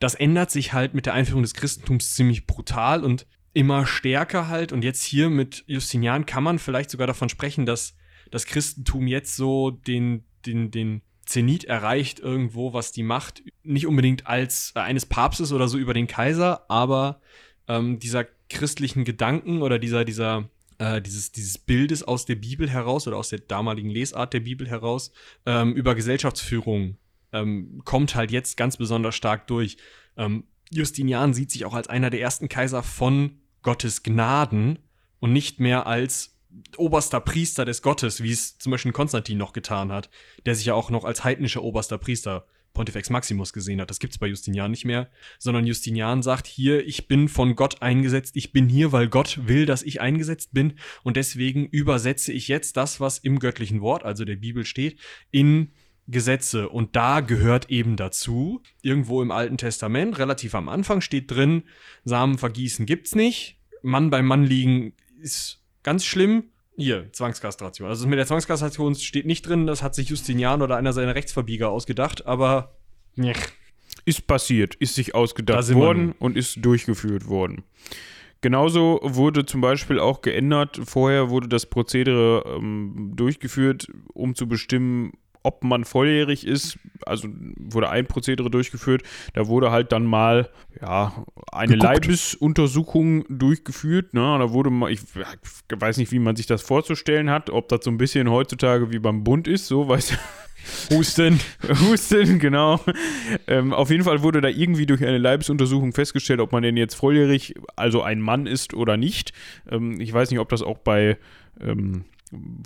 das ändert sich halt mit der Einführung des Christentums ziemlich brutal und immer stärker halt. Und jetzt hier mit Justinian kann man vielleicht sogar davon sprechen, dass das Christentum jetzt so den Zenit erreicht irgendwo, was die Macht nicht unbedingt als eines Papstes oder so über den Kaiser, aber dieser christlichen Gedanken oder dieses Bildes aus der Bibel heraus oder aus der damaligen Lesart der Bibel heraus über Gesellschaftsführung kommt halt jetzt ganz besonders stark durch. Justinian sieht sich auch als einer der ersten Kaiser von Gottes Gnaden und nicht mehr als oberster Priester des Gottes, wie es zum Beispiel Konstantin noch getan hat, der sich ja auch noch als heidnischer oberster Priester Pontifex Maximus gesehen hat. Das gibt's bei Justinian nicht mehr, sondern Justinian sagt hier, ich bin von Gott eingesetzt, ich bin hier, weil Gott will, dass ich eingesetzt bin und deswegen übersetze ich jetzt das, was im göttlichen Wort, also der Bibel steht, in Gesetze. Und da gehört eben dazu, irgendwo im Alten Testament, relativ am Anfang steht drin, Samen vergießen gibt's nicht, Mann bei Mann liegen ist ganz schlimm, Hier, Zwangskastration. Also mit der Zwangskastration steht nicht drin, das hat sich Justinian oder einer seiner Rechtsverbieger ausgedacht, aber ist passiert, ist sich ausgedacht worden und ist durchgeführt worden. Genauso wurde zum Beispiel auch geändert, vorher wurde das Prozedere durchgeführt, um zu bestimmen, ob man volljährig ist, also wurde ein Prozedere durchgeführt, da wurde halt dann mal eine Leibesuntersuchung durchgeführt, ne? Da wurde mal, ich weiß nicht, wie man sich das vorzustellen hat, ob das so ein bisschen heutzutage wie beim Bund ist, so weißt du. Husten, genau. Auf jeden Fall wurde da irgendwie durch eine Leibesuntersuchung festgestellt, ob man denn jetzt volljährig, also ein Mann ist oder nicht. Ich weiß nicht, ob das auch bei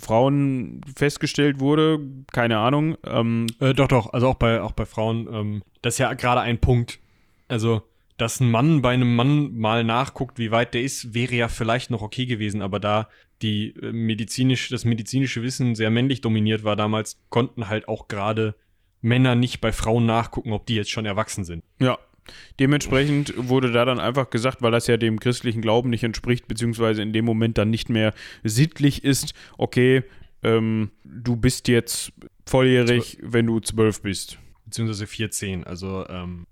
Frauen festgestellt wurde, keine Ahnung. Doch, also auch bei Frauen. Das ist ja gerade ein Punkt. Also, dass ein Mann bei einem Mann mal nachguckt, wie weit der ist, wäre ja vielleicht noch okay gewesen, aber da das medizinische Wissen sehr männlich dominiert war damals, konnten halt auch gerade Männer nicht bei Frauen nachgucken, ob die jetzt schon erwachsen sind. Ja, dementsprechend wurde da dann einfach gesagt, weil das ja dem christlichen Glauben nicht entspricht, beziehungsweise in dem Moment dann nicht mehr sittlich ist, okay, du bist jetzt volljährig, wenn du 12 bist. Beziehungsweise 14, also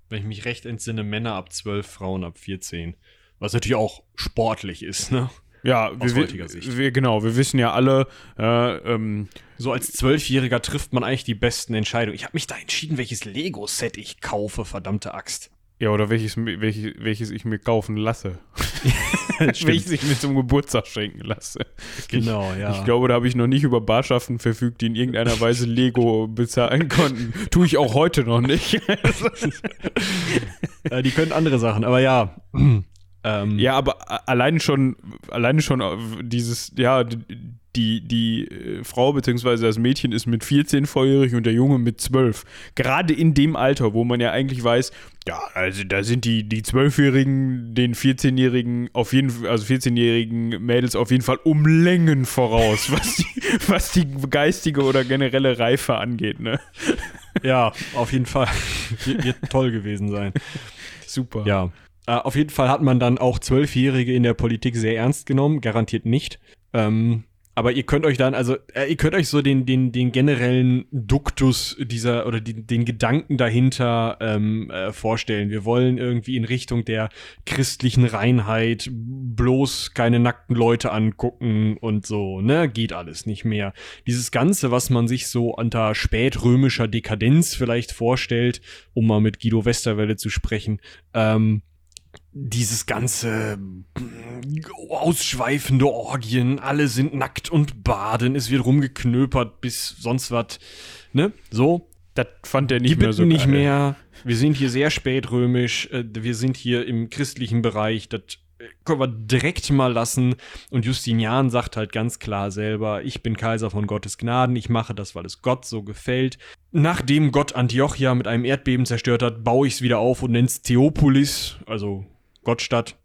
wenn ich mich recht entsinne, Männer ab 12, Frauen ab 14. Was natürlich auch sportlich ist, ne? Ja, aus heutiger Sicht. Wir wissen ja alle. So als 12-Jähriger trifft man eigentlich die besten Entscheidungen. Ich habe mich da entschieden, welches Lego-Set ich kaufe, verdammte Axt. Ja, oder welches ich mir kaufen lasse. Welches ich mir zum Geburtstag schenken lasse. Genau, ja. Ich glaube, da habe ich noch nicht über Barschaften verfügt, die in irgendeiner Weise Lego bezahlen konnten. Tue ich auch heute noch nicht. Die können andere Sachen, aber ja. Ja, aber alleine schon dieses, ja, die Frau bzw. das Mädchen ist mit 14 volljährig und der Junge mit 12. Gerade in dem Alter, wo man ja eigentlich weiß, ja, also da sind die 12-Jährigen den 14-Jährigen auf jeden Fall, also 14-Jährigen Mädels auf jeden Fall um Längen voraus, was die geistige oder generelle Reife angeht, ne? Ja, auf jeden Fall. Wird toll gewesen sein. Super. Ja. Auf jeden Fall hat man dann auch 12-Jährige in der Politik sehr ernst genommen, garantiert nicht. Aber ihr könnt euch dann, also ihr könnt euch so den generellen Duktus dieser oder den Gedanken dahinter vorstellen. Wir wollen irgendwie in Richtung der christlichen Reinheit bloß keine nackten Leute angucken und so, ne? Geht alles nicht mehr. Dieses Ganze, was man sich so unter spätrömischer Dekadenz vielleicht vorstellt, um mal mit Guido Westerwelle zu sprechen, dieses ganze ausschweifende Orgien, alle sind nackt und baden, es wird rumgeknöpert bis sonst was, ne, so. Das fand er nicht mehr so geil. Die bitten nicht mehr, wir sind hier sehr spätrömisch, wir sind hier im christlichen Bereich, das können wir direkt mal lassen. Und Justinian sagt halt ganz klar selber, ich bin Kaiser von Gottes Gnaden, ich mache das, weil es Gott so gefällt. Nachdem Gott Antiochia mit einem Erdbeben zerstört hat, baue ich es wieder auf und nenne es Theopolis, also Gottstadt.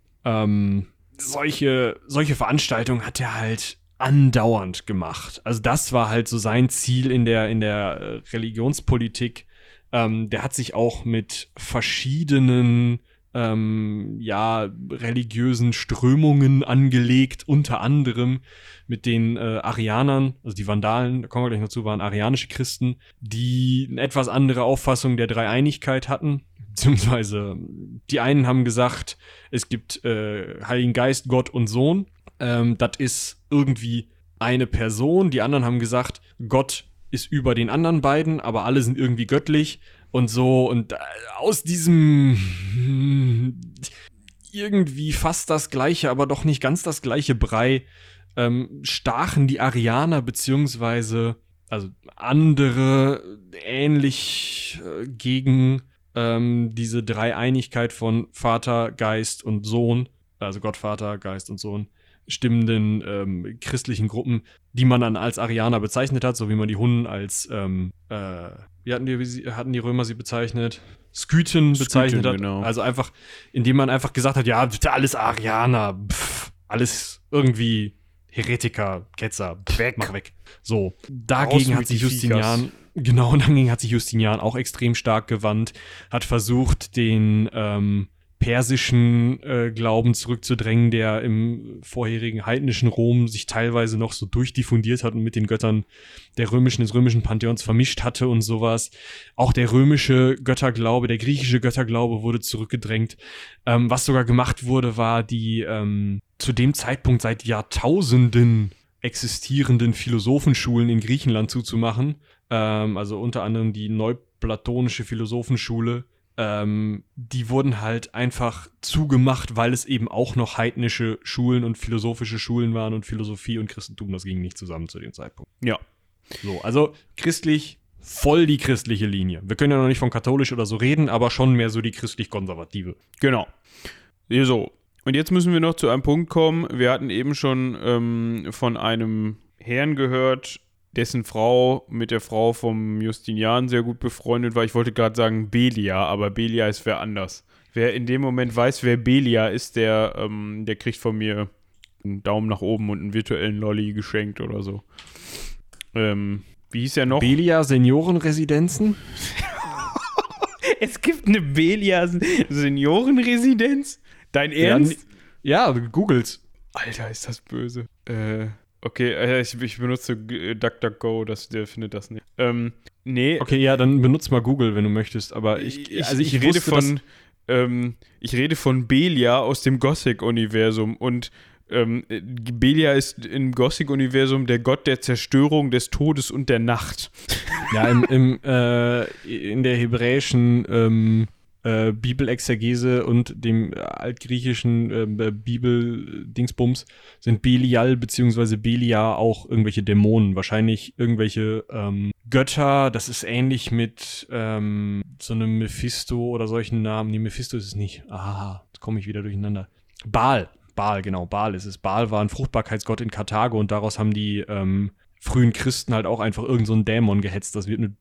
Solche Veranstaltungen hat er halt andauernd gemacht. Also das war halt so sein Ziel in der Religionspolitik. Der hat sich auch mit verschiedenen religiösen Strömungen angelegt, unter anderem mit den Arianern, also die Vandalen, da kommen wir gleich noch zu, waren arianische Christen, die eine etwas andere Auffassung der Dreieinigkeit hatten, beziehungsweise die einen haben gesagt, es gibt Heiligen Geist, Gott und Sohn, das ist irgendwie eine Person, die anderen haben gesagt, Gott ist über den anderen beiden, aber alle sind irgendwie göttlich. Und so, und aus diesem irgendwie fast das Gleiche, aber doch nicht ganz das gleiche Brei, stachen die Arianer beziehungsweise also andere ähnlich gegen diese Dreieinigkeit von Vater, Geist und Sohn, also Gott, Vater, Geist und Sohn, stimmenden christlichen Gruppen, die man dann als Arianer bezeichnet hat, so wie man die Hunnen als hatten die Römer sie bezeichnet? Skythen bezeichnet hat. Genau. Also einfach, indem man einfach gesagt hat, ja, alles Arianer, pff, alles irgendwie Heretiker, Ketzer, weg. Mach weg. So, dagegen hat sich Justinian, dagegen hat sich Justinian auch extrem stark gewandt, hat versucht, den persischen Glauben zurückzudrängen, der im vorherigen heidnischen Rom sich teilweise noch so durchdiffundiert hat und mit den Göttern der römischen, des römischen Pantheons vermischt hatte und sowas. Auch der römische Götterglaube, der griechische Götterglaube wurde zurückgedrängt. Was sogar gemacht wurde, war die zu dem Zeitpunkt seit Jahrtausenden existierenden Philosophenschulen in Griechenland zuzumachen. Also unter anderem die neuplatonische Philosophenschule. Die wurden halt einfach zugemacht, weil es eben auch noch heidnische Schulen und philosophische Schulen waren und Philosophie und Christentum, das ging nicht zusammen zu dem Zeitpunkt. Ja. So, also christlich, voll die christliche Linie. Wir können ja noch nicht von katholisch oder so reden, aber schon mehr so die christlich-konservative. Genau. So, und jetzt müssen wir noch zu einem Punkt kommen. Wir hatten eben schon von einem Herrn gehört, dessen Frau mit der Frau vom Justinian sehr gut befreundet war. Ich wollte gerade sagen Belia, aber Belia ist wer anders. Wer in dem Moment weiß, wer Belia ist, der kriegt von mir einen Daumen nach oben und einen virtuellen Lolli geschenkt oder so. Wie hieß er noch? Belia Seniorenresidenzen? Es gibt eine Belia Seniorenresidenz? Dein Ernst? Ja, du googelst. Alter, ist das böse. Okay, ich benutze DuckDuckGo, der findet das nicht. Nee. Okay, ja, dann benutzt mal Google, wenn du möchtest. Aber ich rede von Belia aus dem Gothic-Universum. Und Belia ist im Gothic-Universum der Gott der Zerstörung, des Todes und der Nacht. Ja, in der hebräischen Bibelexegese und dem altgriechischen Bibel-Dingsbums sind Belial bzw. Belia auch irgendwelche Dämonen, wahrscheinlich irgendwelche Götter. Das ist ähnlich mit so einem Mephisto oder solchen Namen. Nee, Mephisto ist es nicht. Ah, jetzt komme ich wieder durcheinander. Baal, genau, Baal ist es. Baal war ein Fruchtbarkeitsgott in Karthago und daraus haben die frühen Christen halt auch einfach irgend so einen Dämon gehetzt. Das wird mit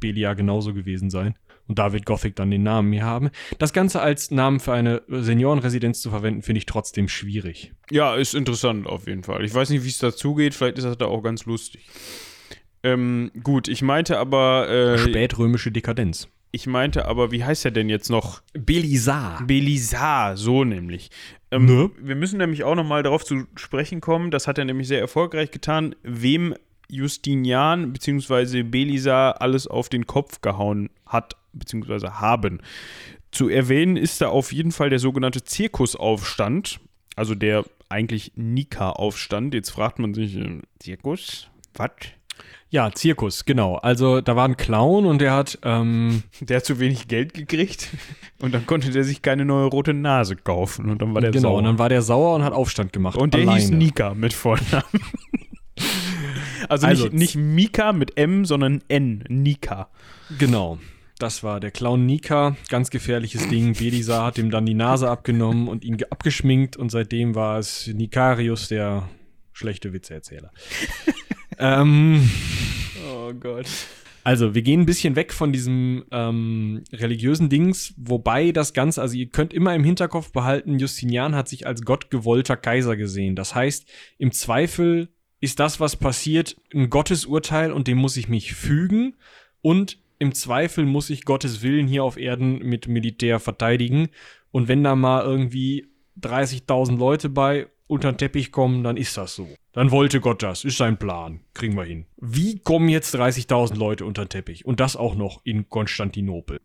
Belia genauso gewesen sein. Und da wird Gothic dann den Namen hier haben. Das Ganze als Namen für eine Seniorenresidenz zu verwenden, finde ich trotzdem schwierig. Ja, ist interessant auf jeden Fall. Ich weiß nicht, wie es dazugeht. Vielleicht ist das da auch ganz lustig. Gut, ich meinte aber spätrömische Dekadenz. Ich meinte aber, wie heißt er denn jetzt noch? Belisar, so nämlich. Ne? Wir müssen nämlich auch noch mal darauf zu sprechen kommen. Das hat er nämlich sehr erfolgreich getan. Wem Justinian bzw. Belisar alles auf den Kopf gehauen hat bzw. haben. Zu erwähnen ist da auf jeden Fall der sogenannte Zirkusaufstand, also der eigentlich Nika-Aufstand. Jetzt fragt man sich, Zirkus? Was? Ja, Zirkus, genau. Also da war ein Clown und der hat zu wenig Geld gekriegt und dann konnte der sich keine neue rote Nase kaufen und dann war der sauer. Genau, und dann war der sauer und hat Aufstand gemacht. Und der hieß Nika mit Vornamen. Also nicht Mika mit M, sondern N, Nika. Genau, das war der Clown Nika, ganz gefährliches Ding. Belisar hat ihm dann die Nase abgenommen und ihn abgeschminkt und seitdem war es Nikarius, der schlechte Witzeerzähler. Oh Gott. Also, wir gehen ein bisschen weg von diesem religiösen Dings, wobei das Ganze, also ihr könnt immer im Hinterkopf behalten, Justinian hat sich als gottgewollter Kaiser gesehen. Das heißt, im Zweifel ist das, was passiert, ein Gottesurteil und dem muss ich mich fügen und im Zweifel muss ich Gottes Willen hier auf Erden mit Militär verteidigen und wenn da mal irgendwie 30.000 Leute bei unter den Teppich kommen, dann ist das so. Dann wollte Gott das, ist sein Plan, kriegen wir hin. Wie kommen jetzt 30.000 Leute unter den Teppich und das auch noch in Konstantinopel?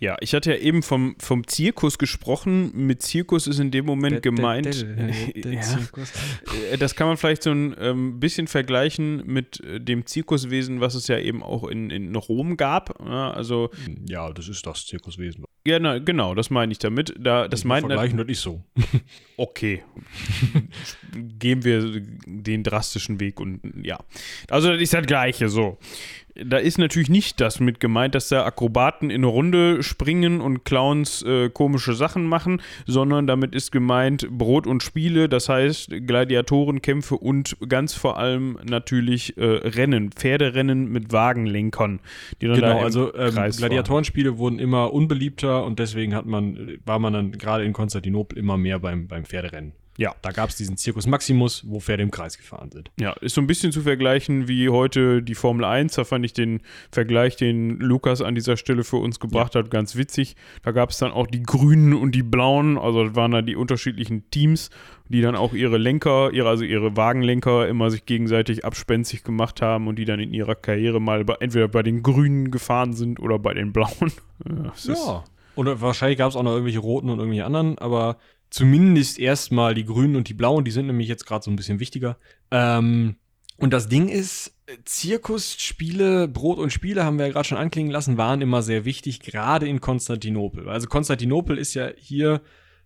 Ja, ich hatte ja eben vom Zirkus gesprochen. Mit Zirkus ist in dem Moment gemeint. Der Zirkus. Das kann man vielleicht so ein bisschen vergleichen mit dem Zirkuswesen, was es ja eben auch in Rom gab. Also, ja, das ist das Zirkuswesen. Ja, genau, das meine ich damit. Vergleichen das nicht so. Okay. Gehen wir den drastischen Weg und ja. Also das ist das Gleiche, so. Da ist natürlich nicht das mit gemeint, dass da Akrobaten in eine Runde springen und Clowns komische Sachen machen, sondern damit ist gemeint Brot und Spiele, das heißt Gladiatorenkämpfe und ganz vor allem natürlich Rennen, Pferderennen mit Wagenlenkern. Die dann genau, also Gladiatorenspiele wurden immer unbeliebter und deswegen war man dann gerade in Konstantinopel immer mehr beim Pferderennen. Ja, da gab es diesen Circus Maximus, wo Pferde im Kreis gefahren sind. Ja, ist so ein bisschen zu vergleichen wie heute die Formel 1. Da fand ich den Vergleich, den Lukas an dieser Stelle für uns gebracht hat, ganz witzig. Da gab es dann auch die Grünen und die Blauen. Also das waren da die unterschiedlichen Teams, die dann auch ihre Lenker, ihre Wagenlenker immer sich gegenseitig abspenstig gemacht haben und die dann in ihrer Karriere mal entweder bei den Grünen gefahren sind oder bei den Blauen. Ja. Und wahrscheinlich gab es auch noch irgendwelche Roten und irgendwelche anderen, aber zumindest erstmal die Grünen und die Blauen, die sind nämlich jetzt gerade so ein bisschen wichtiger. Und das Ding ist, Zirkusspiele, Brot und Spiele, haben wir ja gerade schon anklingen lassen, waren immer sehr wichtig, gerade in Konstantinopel. Also Konstantinopel ist ja hier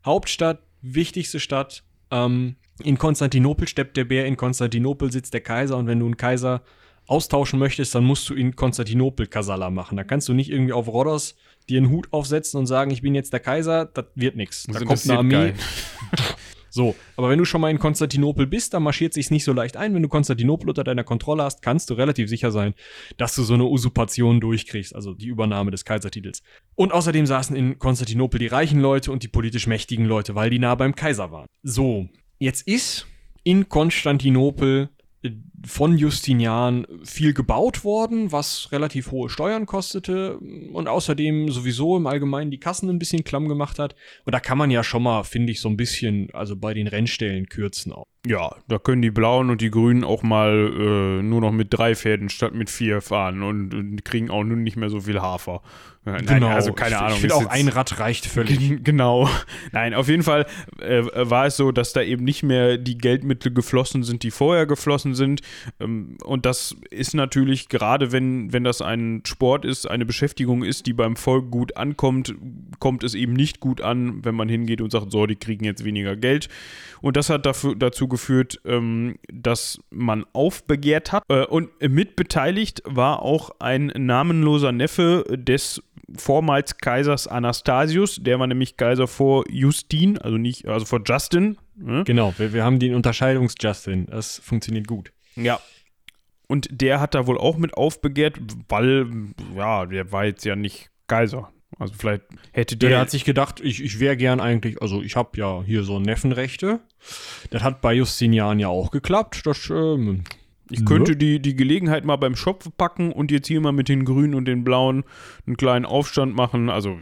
Hauptstadt, wichtigste Stadt. In Konstantinopel steppt der Bär, in Konstantinopel sitzt der Kaiser. Und wenn du einen Kaiser austauschen möchtest, dann musst du in Konstantinopel Kasala machen. Da kannst du nicht irgendwie auf Rhodos dir einen Hut aufsetzen und sagen, ich bin jetzt der Kaiser, das wird nichts. Da kommt eine Armee. So, aber wenn du schon mal in Konstantinopel bist, dann marschiert sich's nicht so leicht ein. Wenn du Konstantinopel unter deiner Kontrolle hast, kannst du relativ sicher sein, dass du so eine Usurpation durchkriegst, also die Übernahme des Kaisertitels. Und außerdem saßen in Konstantinopel die reichen Leute und die politisch mächtigen Leute, weil die nah beim Kaiser waren. So, jetzt ist in Konstantinopel von Justinian viel gebaut worden, was relativ hohe Steuern kostete und außerdem sowieso im Allgemeinen die Kassen ein bisschen klamm gemacht hat. Und da kann man ja schon mal, finde ich, so ein bisschen, also bei den Rennstellen kürzen auch. Ja, da können die Blauen und die Grünen auch mal nur noch mit 3 Pferden statt mit 4 fahren und kriegen auch nun nicht mehr so viel Hafer. Nein, genau, also keine Ahnung. Ich finde auch, ein Rad reicht völlig. Genau. Nein, auf jeden Fall war es so, dass da eben nicht mehr die Geldmittel geflossen sind, die vorher geflossen sind. Und das ist natürlich, gerade wenn das ein Sport ist, eine Beschäftigung ist, die beim Volk gut ankommt, kommt es eben nicht gut an, wenn man hingeht und sagt, so, die kriegen jetzt weniger Geld. Und das hat dazu geführt, dass man aufbegehrt hat. Und mitbeteiligt war auch ein namenloser Neffe des vormals Kaisers Anastasius, der war nämlich Kaiser vor Justin, also vor Justin. Genau, wir haben den Unterscheidungs-Justin, das funktioniert gut. Ja. Und der hat da wohl auch mit aufbegehrt, weil, ja, der war jetzt ja nicht Kaiser. Also vielleicht hätte der hat sich gedacht, ich wäre gern eigentlich, also ich habe ja hier so Neffenrechte. Das hat bei Justinian ja auch geklappt. Das, ich könnte die Gelegenheit mal beim Schopf packen und jetzt hier mal mit den Grünen und den Blauen einen kleinen Aufstand machen, also,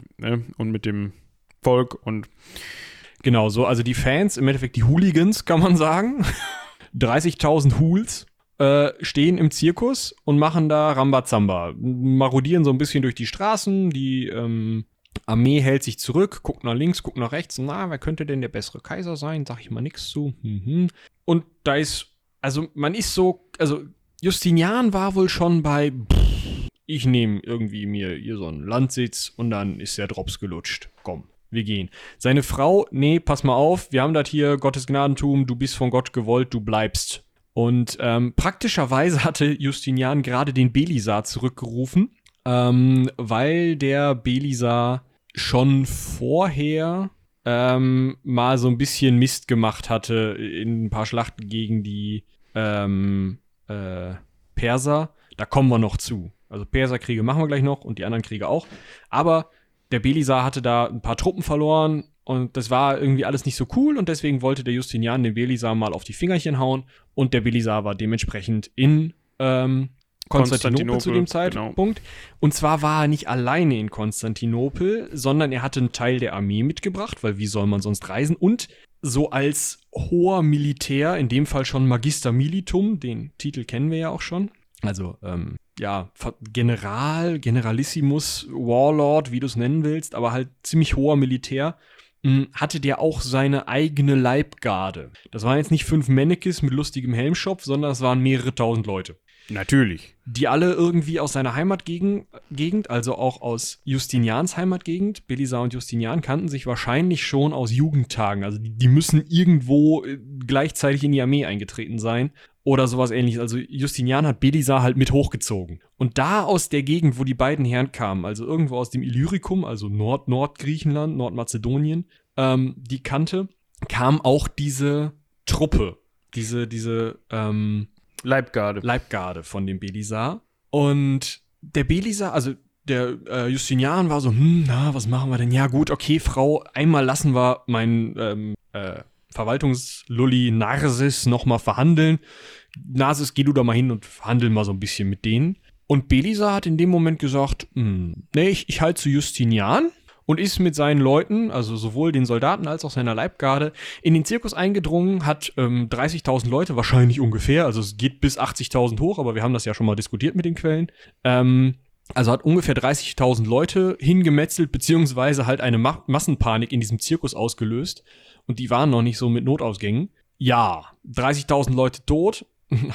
und mit dem Volk und genau so. Also die Fans, im Endeffekt die Hooligans, kann man sagen. 30.000 Hools stehen im Zirkus und machen da Rambazamba. Marodieren so ein bisschen durch die Straßen, die Armee hält sich zurück, guckt nach links, guckt nach rechts. Na, wer könnte denn der bessere Kaiser sein? Sag ich mal nichts zu. Und da ist, also man ist so, also Justinian war wohl schon bei, ich nehme irgendwie mir hier so einen Landsitz und dann ist der Drops gelutscht. Komm, wir gehen. Seine Frau, nee, pass mal auf, wir haben das hier, Gottes Gnadentum, du bist von Gott gewollt, du bleibst. Und praktischerweise hatte Justinian gerade den Belisar zurückgerufen, weil der Belisar schon vorher mal so ein bisschen Mist gemacht hatte in ein paar Schlachten gegen die Perser. Da kommen wir noch zu. Also Perserkriege machen wir gleich noch und die anderen Kriege auch. Aber der Belisar hatte da ein paar Truppen verloren und das war irgendwie alles nicht so cool und deswegen wollte der Justinian den Belisar mal auf die Fingerchen hauen und der Belisar war dementsprechend in Konstantinopel zu dem Zeitpunkt. Genau. Und zwar war er nicht alleine in Konstantinopel, sondern er hatte einen Teil der Armee mitgebracht, weil wie soll man sonst reisen? Und so als hoher Militär, in dem Fall schon Magister Militum, den Titel kennen wir ja auch schon, also General, Generalissimus, Warlord, wie du es nennen willst, aber halt ziemlich hoher Militär, hatte der auch seine eigene Leibgarde. Das waren jetzt nicht 5 Mannekes mit lustigem Helmschopf, sondern es waren mehrere tausend Leute. Natürlich. Die alle irgendwie aus seiner Heimatgegend, also auch aus Justinians Heimatgegend, Belisar und Justinian kannten sich wahrscheinlich schon aus Jugendtagen. Also die müssen irgendwo gleichzeitig in die Armee eingetreten sein oder sowas ähnliches. Also Justinian hat Belisar halt mit hochgezogen. Und da aus der Gegend, wo die beiden herkamen, also irgendwo aus dem Illyricum, also Nordgriechenland, Nordmazedonien, die Kante, kam auch diese Truppe, diese Leibgarde von dem Belisar. Und der Belisar, also der Justinian war so, was machen wir denn? Ja gut, okay, Frau, einmal lassen wir meinen Verwaltungslulli Narses nochmal verhandeln. Narses, geh du da mal hin und verhandel mal so ein bisschen mit denen. Und Belisar hat in dem Moment gesagt, nee, ich halte zu Justinian. Und ist mit seinen Leuten, also sowohl den Soldaten als auch seiner Leibgarde, in den Zirkus eingedrungen, hat 30.000 Leute, wahrscheinlich ungefähr, also es geht bis 80.000 hoch, aber wir haben das ja schon mal diskutiert mit den Quellen, also hat ungefähr 30.000 Leute hingemetzelt, beziehungsweise halt eine Massenpanik in diesem Zirkus ausgelöst. Und die waren noch nicht so mit Notausgängen. Ja, 30.000 Leute tot,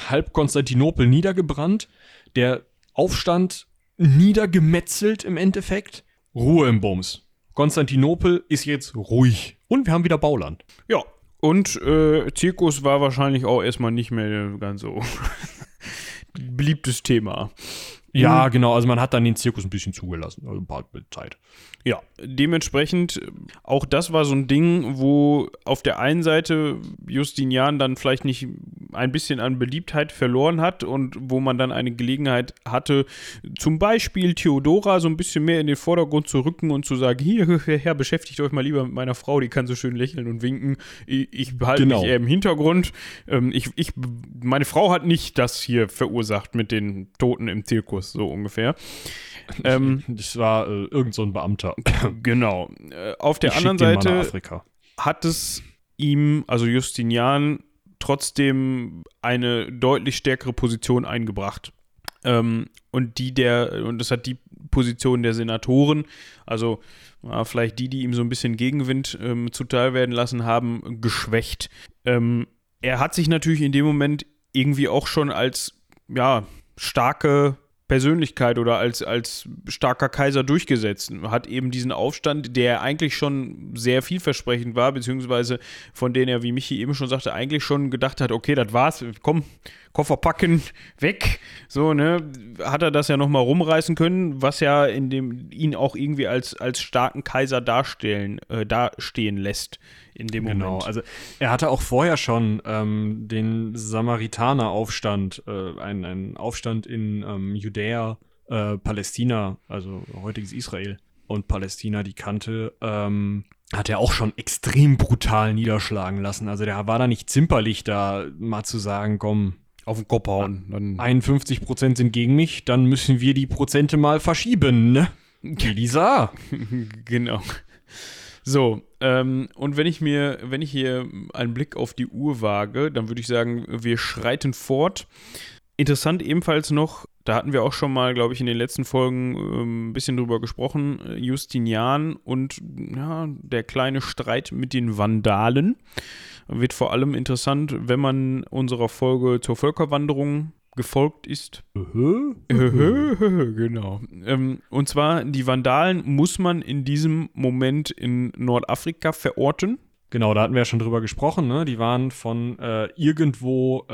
halb Konstantinopel niedergebrannt, der Aufstand niedergemetzelt im Endeffekt. Ruhe im Bums. Konstantinopel ist jetzt ruhig. Und wir haben wieder Bauland. Ja, und Zirkus war wahrscheinlich auch erstmal nicht mehr ganz so beliebtes Thema. Ja, genau. Also man hat dann den Zirkus ein bisschen zugelassen. Also ein paar Zeit. Ja, dementsprechend, auch das war so ein Ding, wo auf der einen Seite Justinian dann vielleicht nicht ein bisschen an Beliebtheit verloren hat und wo man dann eine Gelegenheit hatte, zum Beispiel Theodora so ein bisschen mehr in den Vordergrund zu rücken und zu sagen, hier, beschäftigt euch mal lieber mit meiner Frau, die kann so schön lächeln und winken. Ich behalte mich eher im Hintergrund. Meine Frau hat nicht das hier verursacht mit den Toten im Zirkus. So ungefähr. Das war irgend so ein Beamter. Genau. Auf der anderen Seite hat es ihm, also Justinian, trotzdem eine deutlich stärkere Position eingebracht. Und das hat die Position der Senatoren, also vielleicht die ihm so ein bisschen Gegenwind zuteil werden lassen haben, geschwächt. Er hat sich natürlich in dem Moment irgendwie auch schon als starke Persönlichkeit oder als starker Kaiser durchgesetzt, hat eben diesen Aufstand, der eigentlich schon sehr vielversprechend war, beziehungsweise von denen er, wie Michi eben schon sagte, eigentlich schon gedacht hat, okay, das war's, komm, Koffer packen, weg, so, ne, hat er das ja nochmal rumreißen können, was ja in dem ihn auch irgendwie als starken Kaiser dastehen lässt in dem Moment. Genau, also er hatte auch vorher schon den Samaritaner-Aufstand, einen Aufstand in Judäa, Palästina, also heutiges Israel und Palästina, die Kante, hat er auch schon extrem brutal niederschlagen lassen. Also der war da nicht zimperlich, da mal zu sagen, komm, auf den Kopf hauen. Dann 51% sind gegen mich, dann müssen wir die Prozente mal verschieben, ne? Elisa. Genau. So, und wenn ich hier einen Blick auf die Uhr wage, dann würde ich sagen, wir schreiten fort. Interessant ebenfalls noch, da hatten wir auch schon mal, glaube ich, in den letzten Folgen ein bisschen drüber gesprochen, Justinian und der kleine Streit mit den Vandalen. Wird vor allem interessant, wenn man unserer Folge zur Völkerwanderung gefolgt ist. Genau. Und zwar, die Vandalen muss man in diesem Moment in Nordafrika verorten. Genau, da hatten wir ja schon drüber gesprochen, ne? Die waren von irgendwo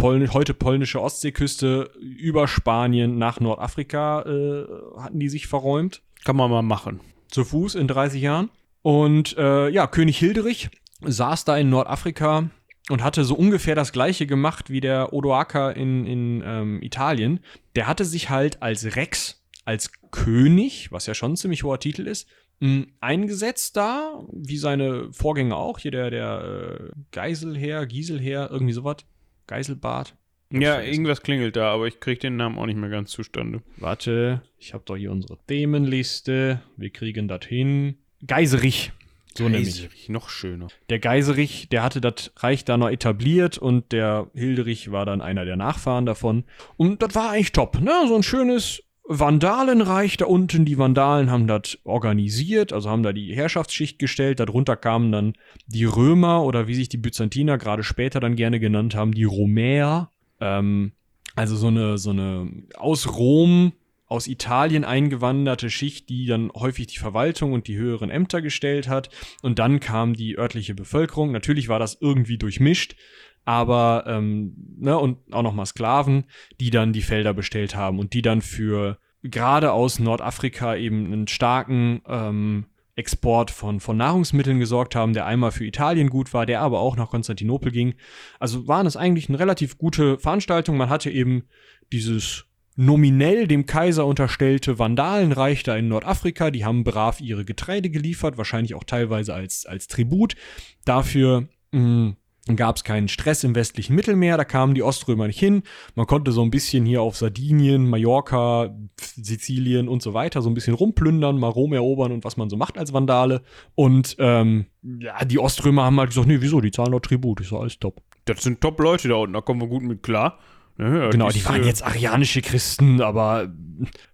heute polnische Ostseeküste über Spanien nach Nordafrika hatten die sich verräumt. Kann man mal machen. Zu Fuß in 30 Jahren. Und König Hilderich saß da in Nordafrika und hatte so ungefähr das Gleiche gemacht wie der Odoaker in Italien. Der hatte sich halt als Rex, als König, was ja schon ein ziemlich hoher Titel ist, eingesetzt da, wie seine Vorgänger auch. Hier der Geiselherr, irgendwie sowas. Geiselbart. Ja, irgendwas klingelt da, aber ich kriege den Namen auch nicht mehr ganz zustande. Warte, ich habe doch hier unsere Themenliste. Wir kriegen das hin. Geiserich. So nämlich. Noch schöner. Der Geiserich, der hatte das Reich da noch etabliert und der Hilderich war dann einer der Nachfahren davon. Und das war eigentlich top, ne? So ein schönes Vandalenreich da unten. Die Vandalen haben das organisiert, also haben da die Herrschaftsschicht gestellt. Darunter kamen dann die Römer oder wie sich die Byzantiner gerade später dann gerne genannt haben, die Romäer. Also so eine aus Rom, aus Italien eingewanderte Schicht, die dann häufig die Verwaltung und die höheren Ämter gestellt hat. Und dann kam die örtliche Bevölkerung. Natürlich war das irgendwie durchmischt, aber und auch nochmal Sklaven, die dann die Felder bestellt haben und die dann für gerade aus Nordafrika eben einen starken Export von Nahrungsmitteln gesorgt haben, der einmal für Italien gut war, der aber auch nach Konstantinopel ging. Also waren es eigentlich eine relativ gute Veranstaltung. Man hatte eben dieses nominell dem Kaiser unterstellte Vandalenreich da in Nordafrika, die haben brav ihre Getreide geliefert, wahrscheinlich auch teilweise als Tribut. Dafür gab es keinen Stress im westlichen Mittelmeer, da kamen die Oströmer nicht hin. Man konnte so ein bisschen hier auf Sardinien, Mallorca, Sizilien und so weiter so ein bisschen rumplündern, mal Rom erobern und was man so macht als Vandale. Und ja, die Oströmer haben halt gesagt, nee, wieso, die zahlen doch Tribut. Ich so, alles top. Das sind top Leute da unten, da kommen wir gut mit klar. Ja, genau, die waren jetzt arianische Christen, aber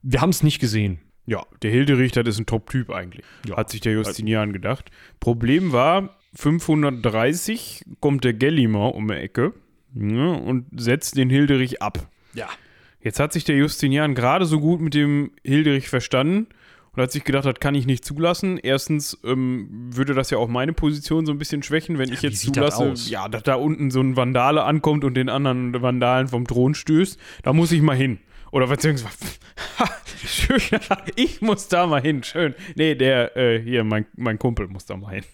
wir haben es nicht gesehen. Ja, der Hilderich, das ist ein Top-Typ eigentlich, ja, hat sich der Justinian gedacht. Problem war, 530 kommt der Gelimer um die Ecke, ja, und setzt den Hilderich ab. Ja. Jetzt hat sich der Justinian gerade so gut mit dem Hilderich verstanden und hat sich gedacht, das kann ich nicht zulassen. Erstens würde das ja auch meine Position so ein bisschen schwächen, wenn ich jetzt zulasse, das dass da unten so ein Vandale ankommt und den anderen Vandalen vom Thron stößt. Da muss ich mal hin. Oder beziehungsweise, schön, ich muss da mal hin, schön. Nee, der, hier, mein Kumpel muss da mal hin.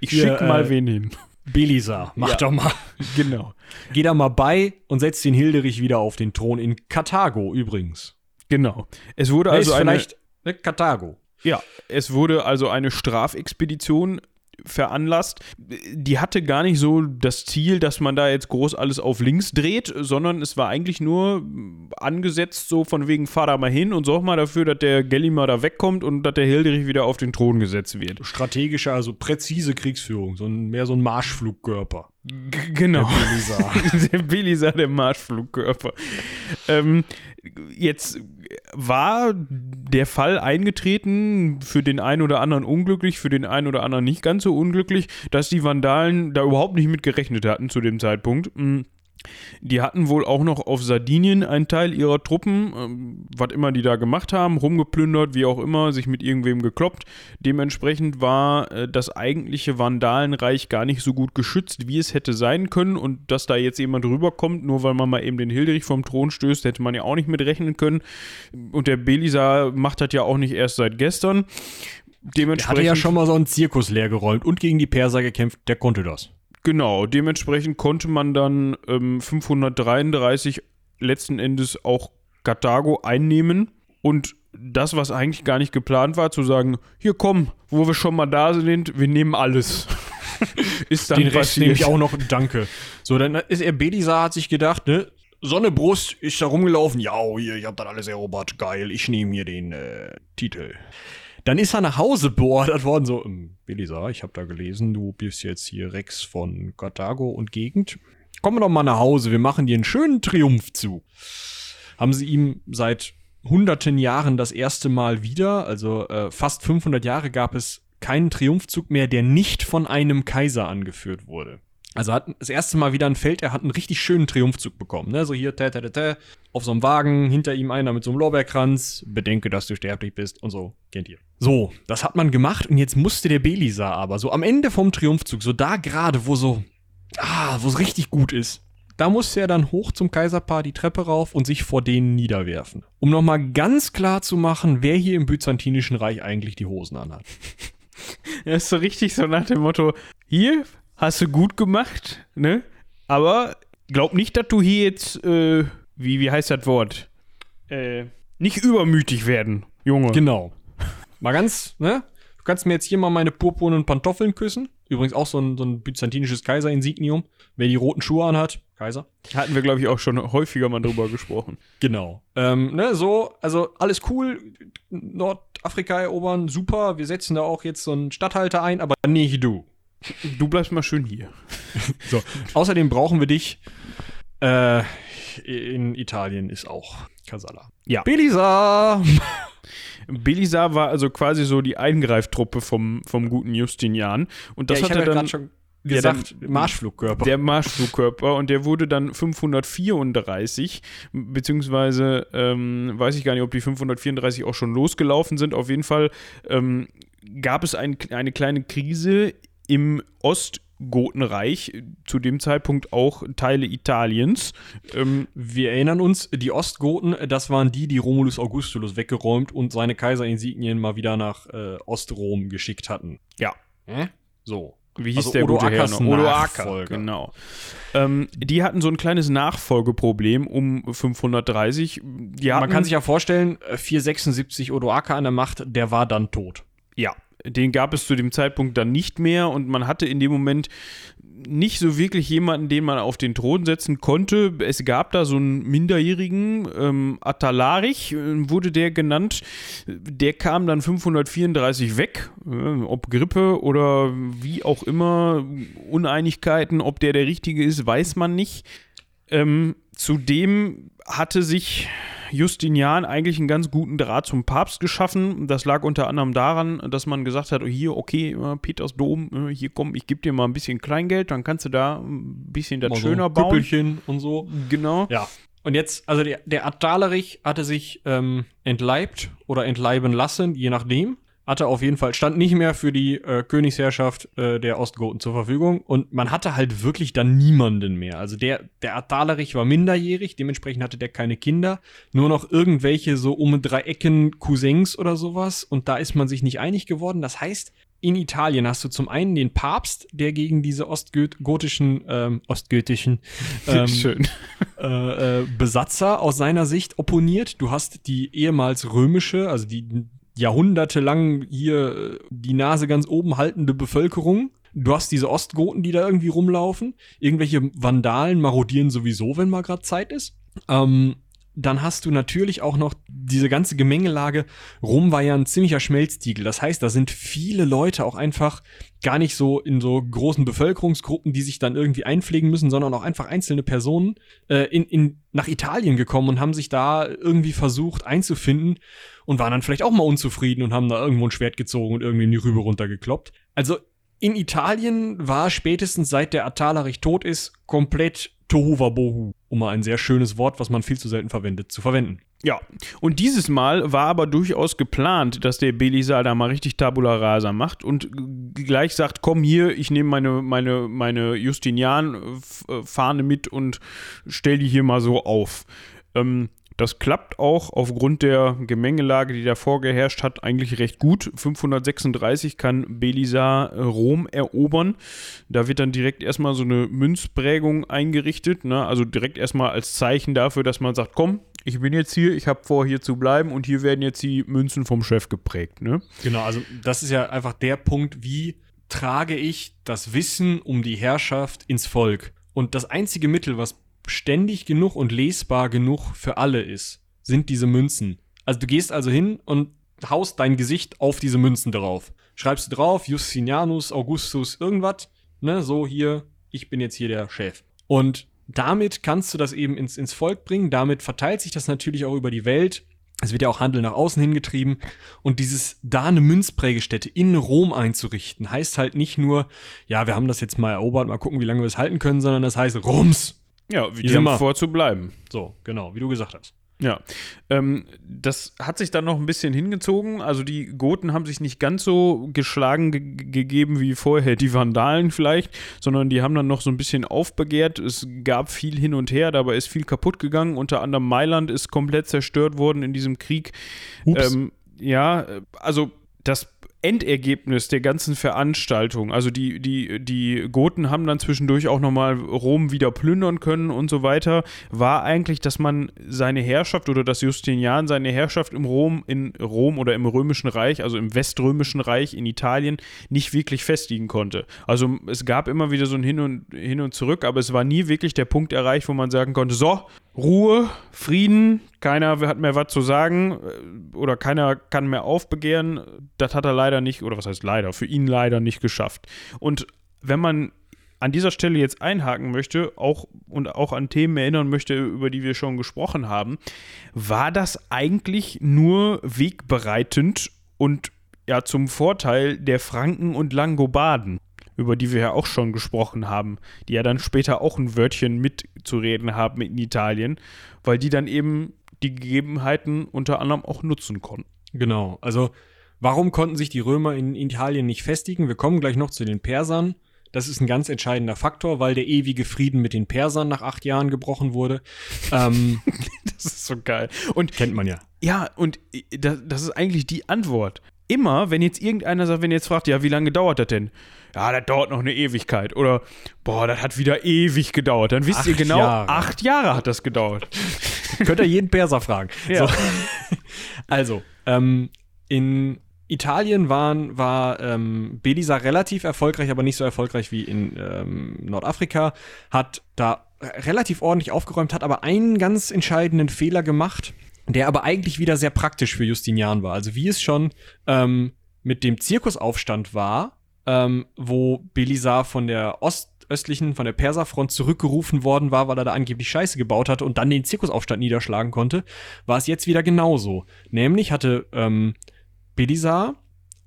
Ich schicke mal wen hin. Belisar, mach doch mal. Genau. Geh da mal bei und setz den Hilderich wieder auf den Thron in Karthago übrigens. Genau. Es wurde also Karthago. Ja, es wurde also eine Strafexpedition veranlasst. Die hatte gar nicht so das Ziel, dass man da jetzt groß alles auf links dreht, sondern es war eigentlich nur angesetzt, so von wegen, fahr da mal hin und sorg mal dafür, dass der Gelimer da wegkommt und dass der Hilderich wieder auf den Thron gesetzt wird. Strategische, also präzise Kriegsführung, mehr so ein Marschflugkörper. Genau. Der Belisar, der Marschflugkörper. Jetzt war der Fall eingetreten, für den einen oder anderen unglücklich, für den einen oder anderen nicht ganz so unglücklich, dass die Vandalen da überhaupt nicht mit gerechnet hatten zu dem Zeitpunkt. Die hatten wohl auch noch auf Sardinien einen Teil ihrer Truppen, was immer die da gemacht haben, rumgeplündert, wie auch immer, sich mit irgendwem gekloppt. Dementsprechend war das eigentliche Vandalenreich gar nicht so gut geschützt, wie es hätte sein können. Und dass da jetzt jemand rüberkommt, nur weil man mal eben den Hilderich vom Thron stößt, hätte man ja auch nicht mit rechnen können. Und der Belisar macht das ja auch nicht erst seit gestern. Dementsprechend, der hatte ja schon mal so einen Zirkus leergeräumt und gegen die Perser gekämpft, der konnte das. Genau, dementsprechend konnte man dann 533 letzten Endes auch Karthago einnehmen und das, was eigentlich gar nicht geplant war, zu sagen, hier komm, wo wir schon mal da sind, wir nehmen alles. Ist dann den Rest nehme ich auch noch, danke. So, dann ist Belisar, hat sich gedacht, ne, Sonne Brust, ist da rumgelaufen, ja, hier, ich hab dann alles erobert, geil, ich nehme hier den Titel. Dann ist er nach Hause beordert worden, so, Belisar, ich habe da gelesen, du bist jetzt hier Rex von Karthago und Gegend. Komm doch mal nach Hause, wir machen dir einen schönen Triumphzug. Haben sie ihm seit hunderten Jahren das erste Mal wieder, also fast 500 Jahre gab es keinen Triumphzug mehr, der nicht von einem Kaiser angeführt wurde. Also hat das erste Mal wieder ein Feld, er hat einen richtig schönen Triumphzug bekommen. Ne? So hier, auf so einem Wagen, hinter ihm einer mit so einem Lorbeerkranz, bedenke, dass du sterblich bist und so, kennt ihr. So, das hat man gemacht und jetzt musste der Belisar aber so am Ende vom Triumphzug, so da gerade, wo es richtig gut ist, da musste er dann hoch zum Kaiserpaar die Treppe rauf und sich vor denen niederwerfen. Um nochmal ganz klar zu machen, wer hier im Byzantinischen Reich eigentlich die Hosen anhat. Das ist so richtig so nach dem Motto, hier... Hast du gut gemacht, ne? Aber glaub nicht, dass du hier jetzt, wie heißt das Wort? Nicht übermütig werden, Junge. Genau. Mal ganz, ne? Du kannst mir jetzt hier mal meine purpurnen Pantoffeln küssen. Übrigens auch so ein byzantinisches Kaiserinsignium. Wer die roten Schuhe anhat, Kaiser. Hatten wir, glaube ich, auch schon häufiger mal drüber gesprochen. Genau. Ne, so, also alles cool, Nordafrika erobern, super. Wir setzen da auch jetzt so einen Statthalter ein, aber nicht du. Du bleibst mal schön hier. So. Außerdem brauchen wir dich. In Italien ist auch Casala. Ja. Belisar! Belisar war also quasi so die Eingreiftruppe vom guten Justinian. Und das hat er dann schon gesagt, Marschflugkörper. Der Marschflugkörper. Und der wurde dann 534, beziehungsweise weiß ich gar nicht, ob die 534 auch schon losgelaufen sind. Auf jeden Fall gab es eine kleine Krise im Ostgotenreich, zu dem Zeitpunkt auch Teile Italiens. Wir erinnern uns, die Ostgoten, das waren die Romulus Augustulus weggeräumt und seine Kaiserinsignien mal wieder nach Ostrom geschickt hatten. Ja. So. Wie hieß also der gute Herr noch? Odoaker, genau. Die hatten so ein kleines Nachfolgeproblem um 530. Man kann sich ja vorstellen, 476 Odoaker an der Macht, der war dann tot. Ja. Den gab es zu dem Zeitpunkt dann nicht mehr und man hatte in dem Moment nicht so wirklich jemanden, den man auf den Thron setzen konnte. Es gab da so einen minderjährigen, Athalarich wurde der genannt, der kam dann 534 weg, ob Grippe oder wie auch immer, Uneinigkeiten, ob der richtige ist, weiß man nicht. Zudem hatte sich Justinian eigentlich einen ganz guten Draht zum Papst geschaffen. Das lag unter anderem daran, dass man gesagt hat, hier, okay, Peters Dom, hier komm, ich gebe dir mal ein bisschen Kleingeld, dann kannst du da ein bisschen das mal schöner so bauen. Küppelchen und so. Genau. Ja. Und jetzt, also der Athalarich hatte sich entleibt oder entleiben lassen, je nachdem. Hatte auf jeden Fall, stand nicht mehr für die Königsherrschaft der Ostgoten zur Verfügung. Und man hatte halt wirklich dann niemanden mehr. Also der Athalarich war minderjährig, dementsprechend hatte der keine Kinder. Nur noch irgendwelche so um 3 Ecken Cousins oder sowas. Und da ist man sich nicht einig geworden. Das heißt, in Italien hast du zum einen den Papst, der gegen diese ostgotischen Besatzer aus seiner Sicht opponiert. Du hast die ehemals römische, also die jahrhundertelang hier die Nase ganz oben haltende Bevölkerung. Du hast diese Ostgoten, die da irgendwie rumlaufen. Irgendwelche Vandalen marodieren sowieso, wenn mal gerade Zeit ist. Dann hast du natürlich auch noch diese ganze Gemengelage. Rom war ja ein ziemlicher Schmelztiegel. Das heißt, da sind viele Leute auch einfach gar nicht so in so großen Bevölkerungsgruppen, die sich dann irgendwie einpflegen müssen, sondern auch einfach einzelne Personen nach Italien gekommen und haben sich da irgendwie versucht einzufinden und waren dann vielleicht auch mal unzufrieden und haben da irgendwo ein Schwert gezogen und irgendwie in die Rübe runtergekloppt. Also in Italien war spätestens seit der Athalarich tot ist, komplett Tohuwabohu, um mal ein sehr schönes Wort, was man viel zu selten verwendet, zu verwenden. Ja, und dieses Mal war aber durchaus geplant, dass der Belisar da mal richtig Tabula Rasa macht und gleich sagt, komm hier, ich nehme meine Justinian-Fahne mit und stell die hier mal so auf. Das klappt auch aufgrund der Gemengelage, die davor geherrscht hat, eigentlich recht gut. 536 kann Belisar Rom erobern. Da wird dann direkt erstmal so eine Münzprägung eingerichtet, ne? Also direkt erstmal als Zeichen dafür, dass man sagt, komm, ich bin jetzt hier, ich habe vor, hier zu bleiben und hier werden jetzt die Münzen vom Chef geprägt, ne? Genau, also das ist ja einfach der Punkt, wie trage ich das Wissen um die Herrschaft ins Volk? Und das einzige Mittel, was ständig genug und lesbar genug für alle ist, sind diese Münzen. Also du gehst also hin und haust dein Gesicht auf diese Münzen drauf. Schreibst du drauf, Justinianus, Augustus, irgendwas, ne, so hier, ich bin jetzt hier der Chef. Und damit kannst du das eben ins Volk bringen, damit verteilt sich das natürlich auch über die Welt. Es wird ja auch Handel nach außen hingetrieben. Und dieses, da eine Münzprägestätte in Rom einzurichten, heißt halt nicht nur, ja, wir haben das jetzt mal erobert, mal gucken, wie lange wir es halten können, sondern das heißt Roms. Ja, wie die haben vor zu bleiben. So, genau, wie du gesagt hast. Ja, das hat sich dann noch ein bisschen hingezogen. Also die Goten haben sich nicht ganz so geschlagen gegeben wie vorher die Vandalen vielleicht, sondern die haben dann noch so ein bisschen aufbegehrt. Es gab viel hin und her, dabei ist viel kaputt gegangen. Unter anderem Mailand ist komplett zerstört worden in diesem Krieg. Ja, also das Endergebnis der ganzen Veranstaltung, also die Goten haben dann zwischendurch auch nochmal Rom wieder plündern können und so weiter, war eigentlich, dass man seine Herrschaft oder dass Justinian seine Herrschaft in Rom oder im Römischen Reich, also im Weströmischen Reich in Italien, nicht wirklich festigen konnte. Also es gab immer wieder so ein Hin und Zurück, aber es war nie wirklich der Punkt erreicht, wo man sagen konnte, so, Ruhe, Frieden, keiner hat mehr was zu sagen oder keiner kann mehr aufbegehren. Das hat er leider nicht, oder was heißt leider, für ihn leider nicht geschafft. Und wenn man an dieser Stelle jetzt einhaken möchte und auch an Themen erinnern möchte, über die wir schon gesprochen haben, war das eigentlich nur wegbereitend und ja zum Vorteil der Franken und Langobarden, über die wir ja auch schon gesprochen haben, die ja dann später auch ein Wörtchen mitzureden haben in Italien, weil die dann eben die Gegebenheiten unter anderem auch nutzen konnten. Genau, also warum konnten sich die Römer in Italien nicht festigen? Wir kommen gleich noch zu den Persern. Das ist ein ganz entscheidender Faktor, weil der ewige Frieden mit den Persern nach 8 Jahren gebrochen wurde. Das ist so geil. Und kennt man ja. Ja, und das ist eigentlich die Antwort. Immer, wenn jetzt irgendeiner sagt, wenn ihr jetzt fragt, ja, wie lange dauert das denn? Ja, das dauert noch eine Ewigkeit. Oder, boah, das hat wieder ewig gedauert. Dann wisst ihr genau, 8 Jahre hat das gedauert. Könnt ihr jeden Perser fragen. Ja. So. Also, in Italien war Belisar relativ erfolgreich, aber nicht so erfolgreich wie in Nordafrika. Hat da relativ ordentlich aufgeräumt, hat aber einen ganz entscheidenden Fehler gemacht, der aber eigentlich wieder sehr praktisch für Justinian war. Also wie es schon mit dem Zirkusaufstand war, wo Belisar von der östlichen, von der Perserfront zurückgerufen worden war, weil er da angeblich Scheiße gebaut hatte und dann den Zirkusaufstand niederschlagen konnte, war es jetzt wieder genauso. Nämlich hatte Belisar,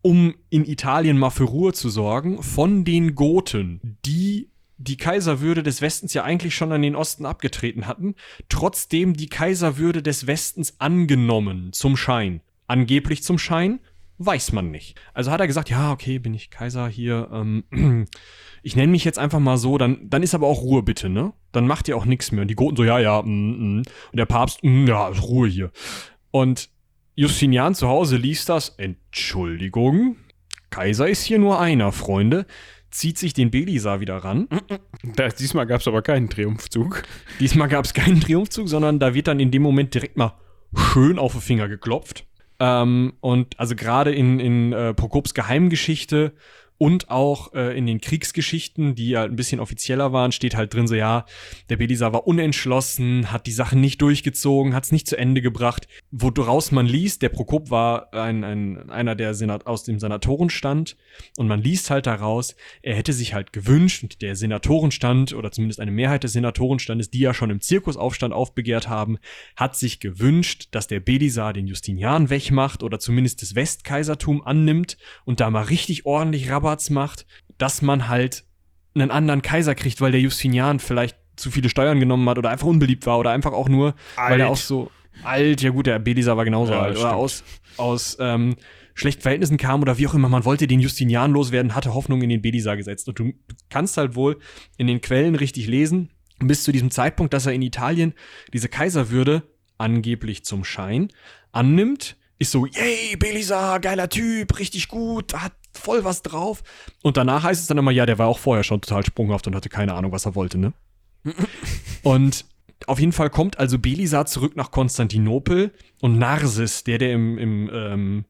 um in Italien mal für Ruhe zu sorgen, von den Goten, die die Kaiserwürde des Westens ja eigentlich schon an den Osten abgetreten hatten, trotzdem die Kaiserwürde des Westens angenommen, zum Schein. Angeblich zum Schein, weiß man nicht. Also hat er gesagt, ja, okay, bin ich Kaiser hier, ich nenne mich jetzt einfach mal so, dann ist aber auch Ruhe bitte, ne? Dann macht ihr auch nichts mehr. Und die Goten so, und der Papst, ja, Ruhe hier. Und Justinian zu Hause liest das, Entschuldigung, Kaiser ist hier nur einer, Freunde, zieht sich den Belisar wieder ran. Diesmal gab es aber keinen Triumphzug. Diesmal gab es keinen Triumphzug, sondern da wird dann in dem Moment direkt mal schön auf den Finger geklopft. Und also gerade in Prokops Geheimgeschichte und auch in den Kriegsgeschichten, die halt ein bisschen offizieller waren, steht halt drin so, ja, der Belisar war unentschlossen, hat die Sachen nicht durchgezogen, hat es nicht zu Ende gebracht. Woraus man liest, der Prokop war einer, der aus dem Senatorenstand, und man liest halt daraus, er hätte sich halt gewünscht, und der Senatorenstand oder zumindest eine Mehrheit des Senatorenstandes, die ja schon im Zirkusaufstand aufbegehrt haben, hat sich gewünscht, dass der Belisar den Justinian wegmacht oder zumindest das Westkaisertum annimmt und da mal richtig ordentlich Rabatt macht, dass man halt einen anderen Kaiser kriegt, weil der Justinian vielleicht zu viele Steuern genommen hat oder einfach unbeliebt war oder einfach auch nur, alt. Weil er auch so alt, ja gut, der Belisar war genauso alt, oder stimmt. aus schlechten Verhältnissen kam oder wie auch immer, man wollte den Justinian loswerden, hatte Hoffnung in den Belisar gesetzt. Und du kannst halt wohl in den Quellen richtig lesen, bis zu diesem Zeitpunkt, dass er in Italien diese Kaiserwürde angeblich zum Schein annimmt, ist so, yay, Belisar, geiler Typ, richtig gut, hat voll was drauf. Und danach heißt es dann immer, ja, der war auch vorher schon total sprunghaft und hatte keine Ahnung, was er wollte, ne? Und auf jeden Fall kommt also Belisar zurück nach Konstantinopel und Narses, der im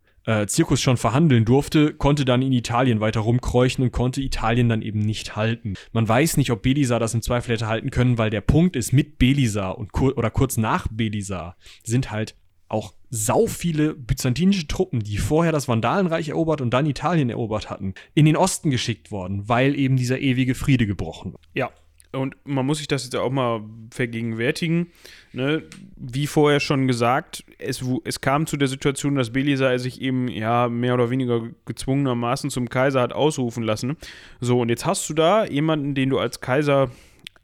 Zirkus schon verhandeln durfte, konnte dann in Italien weiter rumkreuchen und konnte Italien dann eben nicht halten. Man weiß nicht, ob Belisar das im Zweifel hätte halten können, weil der Punkt ist, mit Belisar und kurz nach Belisar sind halt auch sau viele byzantinische Truppen, die vorher das Vandalenreich erobert und dann Italien erobert hatten, in den Osten geschickt worden, weil eben dieser ewige Friede gebrochen war. Ja, und man muss sich das jetzt auch mal vergegenwärtigen, ne? Wie vorher schon gesagt, es kam zu der Situation, dass Belisar sich eben ja mehr oder weniger gezwungenermaßen zum Kaiser hat ausrufen lassen. So, und jetzt hast du da jemanden, den du als Kaiser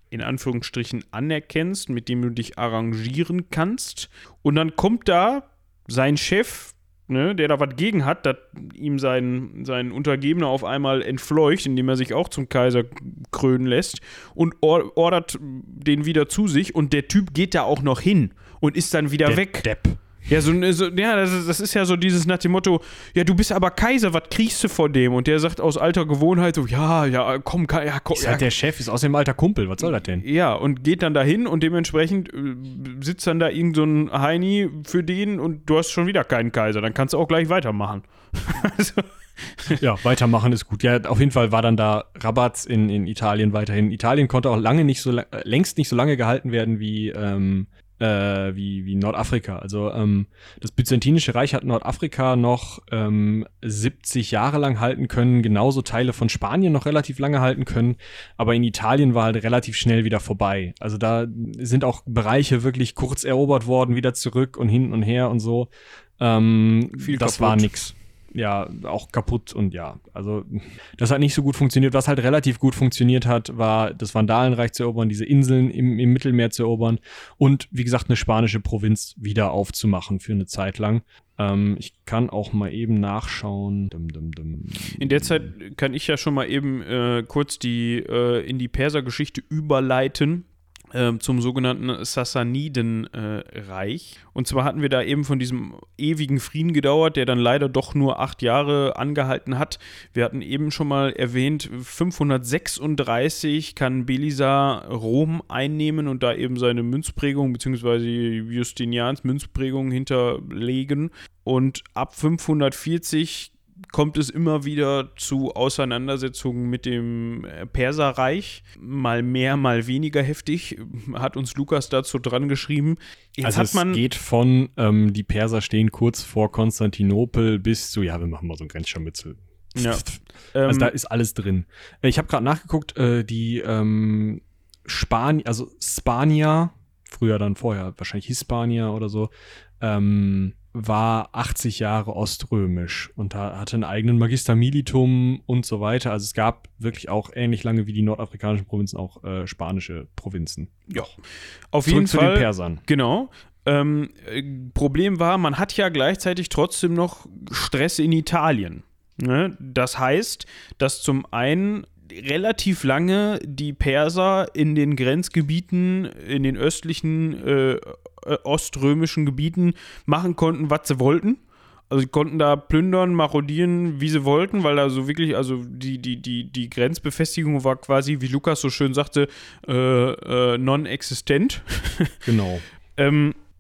in Anführungsstrichen anerkennst, mit dem du dich arrangieren kannst. Und dann kommt da sein Chef, ne, der da was gegen hat, dass ihm sein Untergebener auf einmal entfleucht, indem er sich auch zum Kaiser krönen lässt und ordert den wieder zu sich. Und der Typ geht da auch noch hin und ist dann wieder der weg. Depp. Ja, das ist ja so dieses nach dem Motto, ja, du bist aber Kaiser, was kriegst du von dem? Und der sagt aus alter Gewohnheit so, komm. Ist halt der Chef, ist aus dem alter Kumpel, was soll das denn? Ja, und geht dann dahin und dementsprechend sitzt dann da irgend so ein Heini für den und du hast schon wieder keinen Kaiser, dann kannst du auch gleich weitermachen. Also. Ja, weitermachen ist gut. Ja, auf jeden Fall war dann da Rabatz in Italien weiterhin. Italien konnte auch längst nicht so lange gehalten werden wie Nordafrika. Also das Byzantinische Reich hat Nordafrika noch 70 Jahre lang halten können, genauso Teile von Spanien noch relativ lange halten können, aber in Italien war halt relativ schnell wieder vorbei. Also da sind auch Bereiche wirklich kurz erobert worden, wieder zurück und hin und her und so. Viel das kaputt. War nix. Ja, auch kaputt und ja, also das hat nicht so gut funktioniert. Was halt relativ gut funktioniert hat, war das Vandalenreich zu erobern, diese Inseln im Mittelmeer zu erobern und, wie gesagt, eine spanische Provinz wieder aufzumachen für eine Zeit lang. Ich kann auch mal eben nachschauen. In der Zeit kann ich ja schon mal eben kurz in die Persergeschichte überleiten. Zum sogenannten Sassanidenreich. Und zwar hatten wir da eben von diesem ewigen Frieden gedauert, der dann leider doch nur 8 Jahre angehalten hat. Wir hatten eben schon mal erwähnt, 536 kann Belisar Rom einnehmen und da eben seine Münzprägung bzw. Justinians Münzprägung hinterlegen. Und ab 540 kommt es immer wieder zu Auseinandersetzungen mit dem Perserreich. Mal mehr, mal weniger heftig, hat uns Lukas dazu dran geschrieben. Jetzt also hat man, es geht von, die Perser stehen kurz vor Konstantinopel bis zu, ja, wir machen mal so ein Grenzscharmützel. Ja. Also da ist alles drin. Ich habe gerade nachgeguckt, die Spanier, früher dann vorher, wahrscheinlich Hispania oder so, war 80 Jahre oströmisch und hatte einen eigenen Magister Militum und so weiter. Also es gab wirklich auch ähnlich lange wie die nordafrikanischen Provinzen auch spanische Provinzen. Ja, auf jeden Fall. Zurück zu den Persern. Genau. Problem war, man hat ja gleichzeitig trotzdem noch Stress in Italien. Ne? Das heißt, dass zum einen relativ lange die Perser in den Grenzgebieten, in den östlichen oströmischen Gebieten machen konnten, was sie wollten. Also sie konnten da plündern, marodieren, wie sie wollten, weil da so wirklich, also die Grenzbefestigung war quasi, wie Lukas so schön sagte, non-existent. Genau.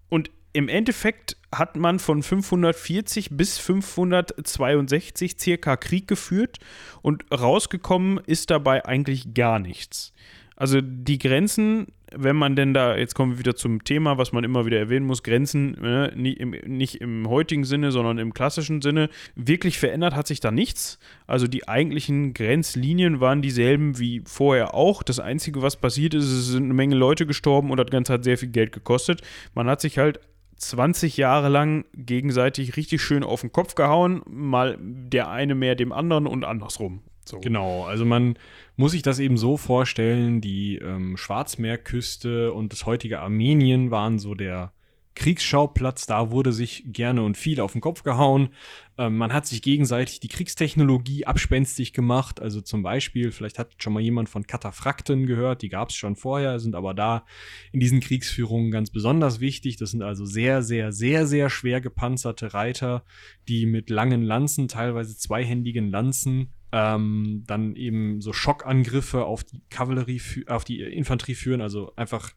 Und im Endeffekt hat man von 540 bis 562 circa Krieg geführt und rausgekommen ist dabei eigentlich gar nichts. Also die Grenzen, wenn man denn da, jetzt kommen wir wieder zum Thema, was man immer wieder erwähnen muss, Grenzen, nicht im heutigen Sinne, sondern im klassischen Sinne, wirklich verändert hat sich da nichts. Also die eigentlichen Grenzlinien waren dieselben wie vorher auch. Das Einzige, was passiert ist, es sind eine Menge Leute gestorben und das Ganze hat sehr viel Geld gekostet. Man hat sich halt 20 Jahre lang gegenseitig richtig schön auf den Kopf gehauen, mal der eine mehr dem anderen und andersrum. So. Genau, also man muss sich das eben so vorstellen, die Schwarzmeerküste und das heutige Armenien waren so der Kriegsschauplatz, da wurde sich gerne und viel auf den Kopf gehauen. Man hat sich gegenseitig die Kriegstechnologie abspenstig gemacht, also zum Beispiel, vielleicht hat schon mal jemand von Kataphrakten gehört, die gab es schon vorher, sind aber da in diesen Kriegsführungen ganz besonders wichtig. Das sind also sehr, sehr, sehr, sehr schwer gepanzerte Reiter, die mit langen Lanzen, teilweise zweihändigen Lanzen, dann eben so Schockangriffe auf die Kavallerie, auf die Infanterie führen, also einfach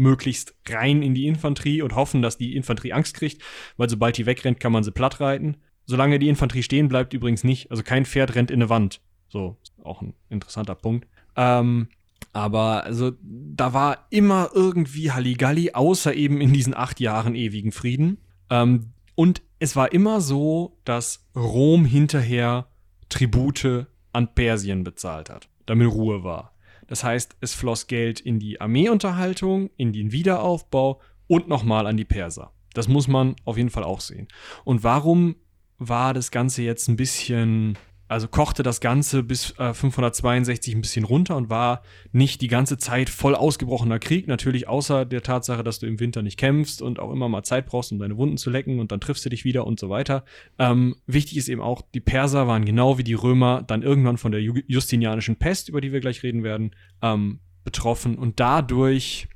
möglichst rein in die Infanterie und hoffen, dass die Infanterie Angst kriegt, weil sobald die wegrennt, kann man sie plattreiten. Solange die Infanterie stehen bleibt übrigens nicht, also kein Pferd rennt in eine Wand. So, auch ein interessanter Punkt. Aber also da war immer irgendwie Halligalli, außer eben in diesen 8 Jahren ewigen Frieden. Und es war immer so, dass Rom hinterher Tribute an Persien bezahlt hat, damit Ruhe war. Das heißt, es floss Geld in die Armeeunterhaltung, in den Wiederaufbau und nochmal an die Perser. Das muss man auf jeden Fall auch sehen. Und warum war das Ganze jetzt ein bisschen, also kochte das Ganze bis 562 ein bisschen runter und war nicht die ganze Zeit voll ausgebrochener Krieg. Natürlich außer der Tatsache, dass du im Winter nicht kämpfst und auch immer mal Zeit brauchst, um deine Wunden zu lecken und dann triffst du dich wieder und so weiter. Wichtig ist eben auch, die Perser waren genau wie die Römer dann irgendwann von der justinianischen Pest, über die wir gleich reden werden, betroffen. Und dadurch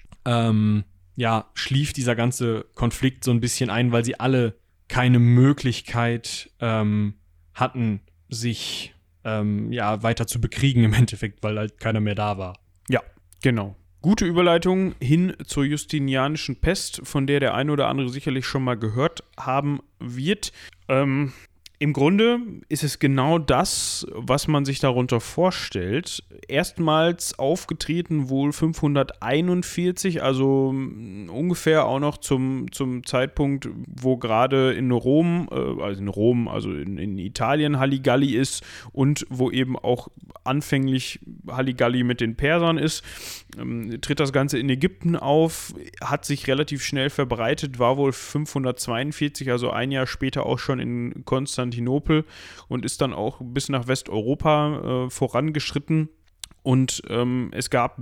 schlief dieser ganze Konflikt so ein bisschen ein, weil sie alle keine Möglichkeit hatten, sich weiter zu bekriegen im Endeffekt, weil halt keiner mehr da war. Ja, genau. Gute Überleitung hin zur justinianischen Pest, von der der eine oder andere sicherlich schon mal gehört haben wird. Im Grunde ist es genau das, was man sich darunter vorstellt. Erstmals aufgetreten wohl 541, also ungefähr auch noch zum Zeitpunkt, wo gerade in Italien Halligalli ist und wo eben auch anfänglich Halligalli mit den Persern ist. Tritt das Ganze in Ägypten auf, hat sich relativ schnell verbreitet, war wohl 542, also ein Jahr später auch schon in Konstantinopel und ist dann auch bis nach Westeuropa vorangeschritten. Und es gab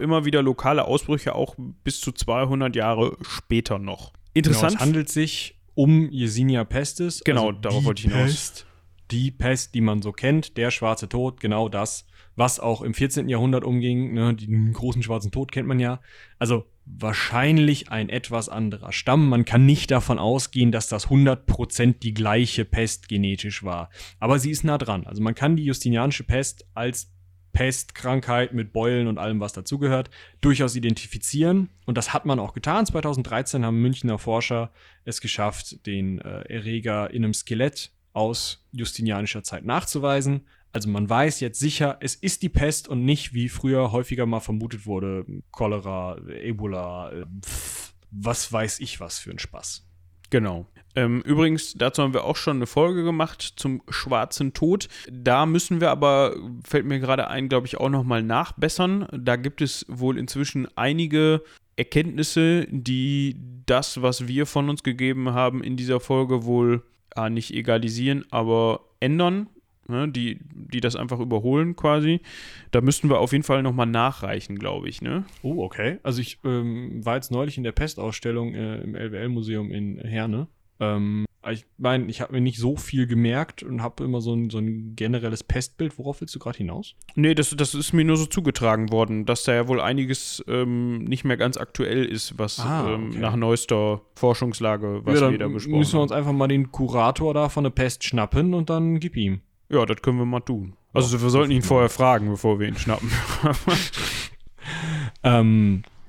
immer wieder lokale Ausbrüche, auch bis zu 200 Jahre später noch. Interessant. Genau, es handelt sich um Yersinia pestis. Genau, also darauf wollte ich hinaus. Die Pest, die man so kennt, der schwarze Tod, genau das, was auch im 14. Jahrhundert umging, ne, den großen schwarzen Tod kennt man ja. Also wahrscheinlich ein etwas anderer Stamm. Man kann nicht davon ausgehen, dass das 100% die gleiche Pest genetisch war. Aber sie ist nah dran. Also man kann die justinianische Pest als Pestkrankheit mit Beulen und allem, was dazugehört, durchaus identifizieren. Und das hat man auch getan. 2013 haben Münchner Forscher es geschafft, den Erreger in einem Skelett aus justinianischer Zeit nachzuweisen. Also man weiß jetzt sicher, es ist die Pest und nicht, wie früher häufiger mal vermutet wurde, Cholera, Ebola, was weiß ich was für ein Spaß. Genau. Übrigens, dazu haben wir auch schon eine Folge gemacht zum Schwarzen Tod. Da müssen wir aber, fällt mir gerade ein, glaube ich, auch nochmal nachbessern. Da gibt es wohl inzwischen einige Erkenntnisse, die das, was wir von uns gegeben haben, in dieser Folge wohl nicht egalisieren, aber ändern. Ne? Die das einfach überholen quasi. Da müssten wir auf jeden Fall nochmal nachreichen, glaube ich. Ne? Oh, okay. Also ich war jetzt neulich in der Pestausstellung im LWL-Museum in Herne. Ich meine, ich habe mir nicht so viel gemerkt und habe immer so ein generelles Pestbild. Worauf willst du gerade hinaus? Nee, das ist mir nur so zugetragen worden, dass da ja wohl einiges nicht mehr ganz aktuell ist, was okay. Nach neuester Forschungslage, was wir da besprochen haben. Müssen wir uns einfach mal den Kurator da von der Pest schnappen und dann gib ihm. Ja, das können wir mal tun. Also wir sollten ihn vorher fragen, bevor wir ihn schnappen.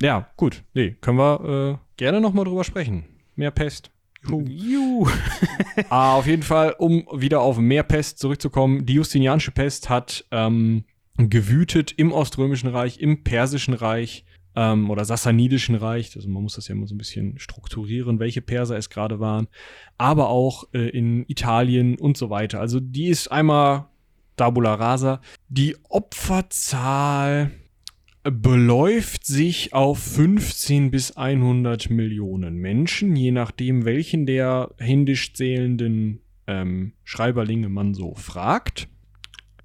Ja, gut. Nee, können wir gerne nochmal drüber sprechen. Mehr Pest. Juhu. Auf jeden Fall, um wieder auf mehr Pest zurückzukommen, die Justinianische Pest hat gewütet im Oströmischen Reich, im Persischen Reich oder Sassanidischen Reich. Also man muss das ja immer so ein bisschen strukturieren, welche Perser es gerade waren. Aber auch in Italien und so weiter. Also die ist einmal Tabula Rasa. Die Opferzahl beläuft sich auf 15 bis 100 Millionen Menschen, je nachdem, welchen der händisch zählenden Schreiberlinge man so fragt.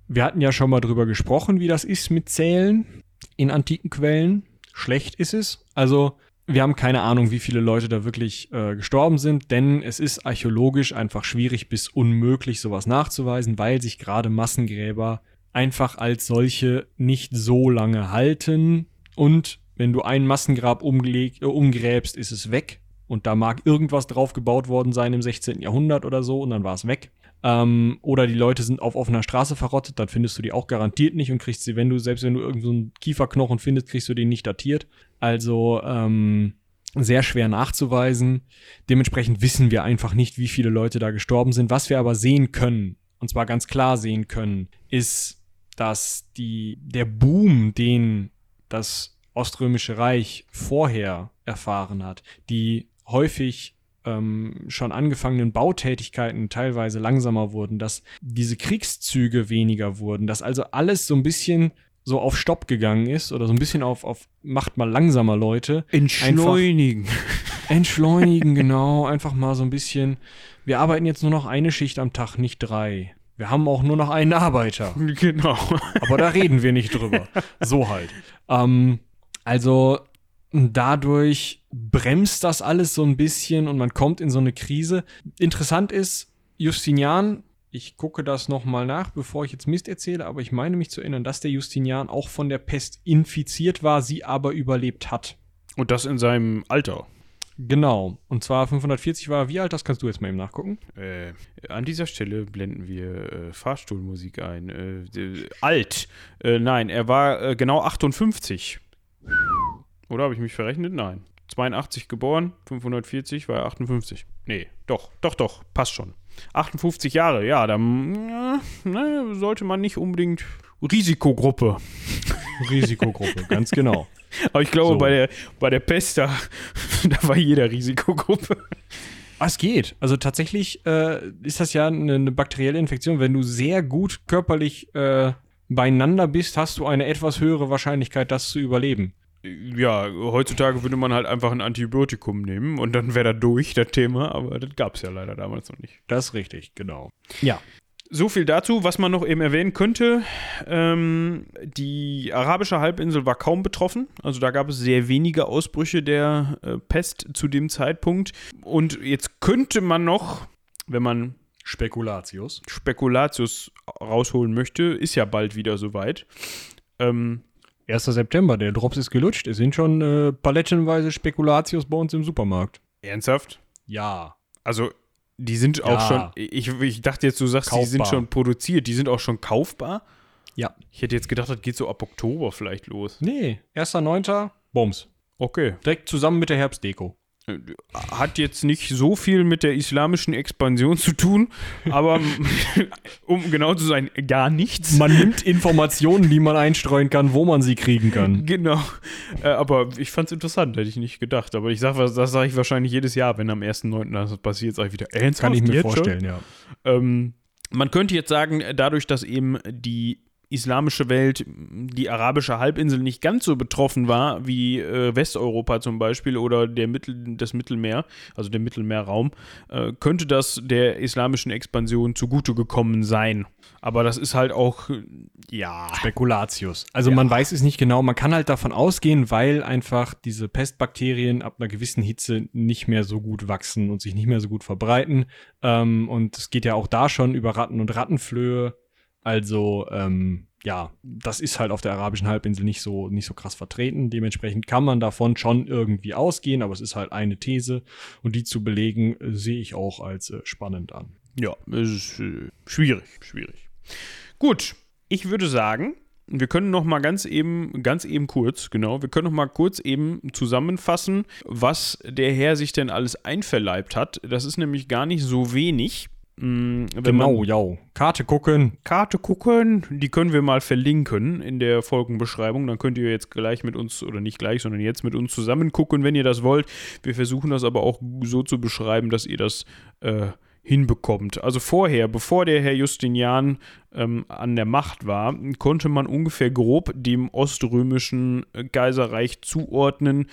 Wir hatten ja schon mal drüber gesprochen, wie das ist mit Zählen in antiken Quellen. Schlecht ist es. Also wir haben keine Ahnung, wie viele Leute da wirklich gestorben sind, denn es ist archäologisch einfach schwierig bis unmöglich, sowas nachzuweisen, weil sich gerade Massengräber einfach als solche nicht so lange halten. Und wenn du ein Massengrab umgräbst, ist es weg. Und da mag irgendwas drauf gebaut worden sein im 16. Jahrhundert oder so und dann war es weg. Oder die Leute sind auf offener Straße verrottet, dann findest du die auch garantiert nicht und kriegst sie, selbst wenn du irgend so einen Kieferknochen findest, kriegst du den nicht datiert. Also sehr schwer nachzuweisen. Dementsprechend wissen wir einfach nicht, wie viele Leute da gestorben sind. Was wir aber sehen können, und zwar ganz klar sehen können, ist, dass der Boom, den das Oströmische Reich vorher erfahren hat, die häufig schon angefangenen Bautätigkeiten teilweise langsamer wurden, dass diese Kriegszüge weniger wurden, dass also alles so ein bisschen so auf Stopp gegangen ist oder so ein bisschen auf macht mal langsamer, Leute. Entschleunigen. Entschleunigen, genau. Einfach mal so ein bisschen. Wir arbeiten jetzt nur noch eine Schicht am Tag, nicht 3. Wir haben auch nur noch einen Arbeiter. Genau. Aber da reden wir nicht drüber. So halt. Also dadurch bremst das alles so ein bisschen und man kommt in so eine Krise. Interessant ist, Justinian, ich gucke das nochmal nach, bevor ich jetzt Mist erzähle, aber ich meine mich zu erinnern, dass der Justinian auch von der Pest infiziert war, sie aber überlebt hat. Und das in seinem Alter. Genau. Und zwar 540 war, wie alt, das kannst du jetzt mal eben nachgucken. An dieser Stelle blenden wir Fahrstuhlmusik ein. Alt. Nein, er war genau 58. Oder habe ich mich verrechnet? Nein. 82 geboren, 540 war er 58. Nee, doch, passt schon. 58 Jahre, ja, dann sollte man nicht unbedingt Risikogruppe, ganz genau. Aber ich glaube, so. bei der Pest, da war jeder Risikogruppe. Es geht. Also tatsächlich ist das ja eine bakterielle Infektion. Wenn du sehr gut körperlich beieinander bist, hast du eine etwas höhere Wahrscheinlichkeit, das zu überleben. Ja, heutzutage würde man halt einfach ein Antibiotikum nehmen und dann wäre da durch, das Thema. Aber das gab es ja leider damals noch nicht. Das ist richtig, genau. Ja. So viel dazu, was man noch eben erwähnen könnte. Die arabische Halbinsel war kaum betroffen. Also da gab es sehr wenige Ausbrüche der Pest zu dem Zeitpunkt. Und jetzt könnte man noch, wenn man Spekulatius rausholen möchte, ist ja bald wieder soweit. 1. September, der Drops ist gelutscht. Es sind schon palettenweise Spekulatius bei uns im Supermarkt. Ernsthaft? Ja. Also, die sind auch schon, ich dachte jetzt, du sagst, kaufbar. Die sind schon produziert, die sind auch schon kaufbar? Ja. Ich hätte jetzt gedacht, das geht so ab Oktober vielleicht los. Nee, 1.9. Bums. Okay. Direkt zusammen mit der Herbstdeko. Hat jetzt nicht so viel mit der islamischen Expansion zu tun, aber um genau zu sein, gar nichts. Man nimmt Informationen, die man einstreuen kann, wo man sie kriegen kann. Genau, aber ich fand's interessant, hätte ich nicht gedacht. Aber ich sag, das sage ich wahrscheinlich jedes Jahr, wenn am 1.9. das passiert, sage ich wieder, kann ich mir vorstellen, schon? Ja. Man könnte jetzt sagen, dadurch, dass eben die islamische Welt, die arabische Halbinsel nicht ganz so betroffen war wie Westeuropa zum Beispiel oder das Mittelmeer, also der Mittelmeerraum, könnte das der islamischen Expansion zugute gekommen sein. Aber das ist halt auch, ja... Spekulatius. Also ja. Man weiß es nicht genau, man kann halt davon ausgehen, weil einfach diese Pestbakterien ab einer gewissen Hitze nicht mehr so gut wachsen und sich nicht mehr so gut verbreiten. Und es geht ja auch da schon über Ratten und Rattenflöhe. Also, ja, das ist halt auf der arabischen Halbinsel nicht so krass vertreten. Dementsprechend kann man davon schon irgendwie ausgehen, aber es ist halt eine These. Und die zu belegen, sehe ich auch als spannend an. Ja, es ist schwierig. Gut, ich würde sagen, wir können noch mal kurz zusammenfassen, was der Herr sich denn alles einverleibt hat. Das ist nämlich gar nicht so wenig. Genau, ja. Karte gucken. Die können wir mal verlinken in der Folgenbeschreibung. Dann könnt ihr jetzt gleich mit uns, oder nicht gleich, sondern jetzt mit uns zusammen gucken, wenn ihr das wollt. Wir versuchen das aber auch so zu beschreiben, dass ihr das hinbekommt. Also bevor der Herr Justinian an der Macht war, konnte man ungefähr grob dem oströmischen Geiserreich zuordnen.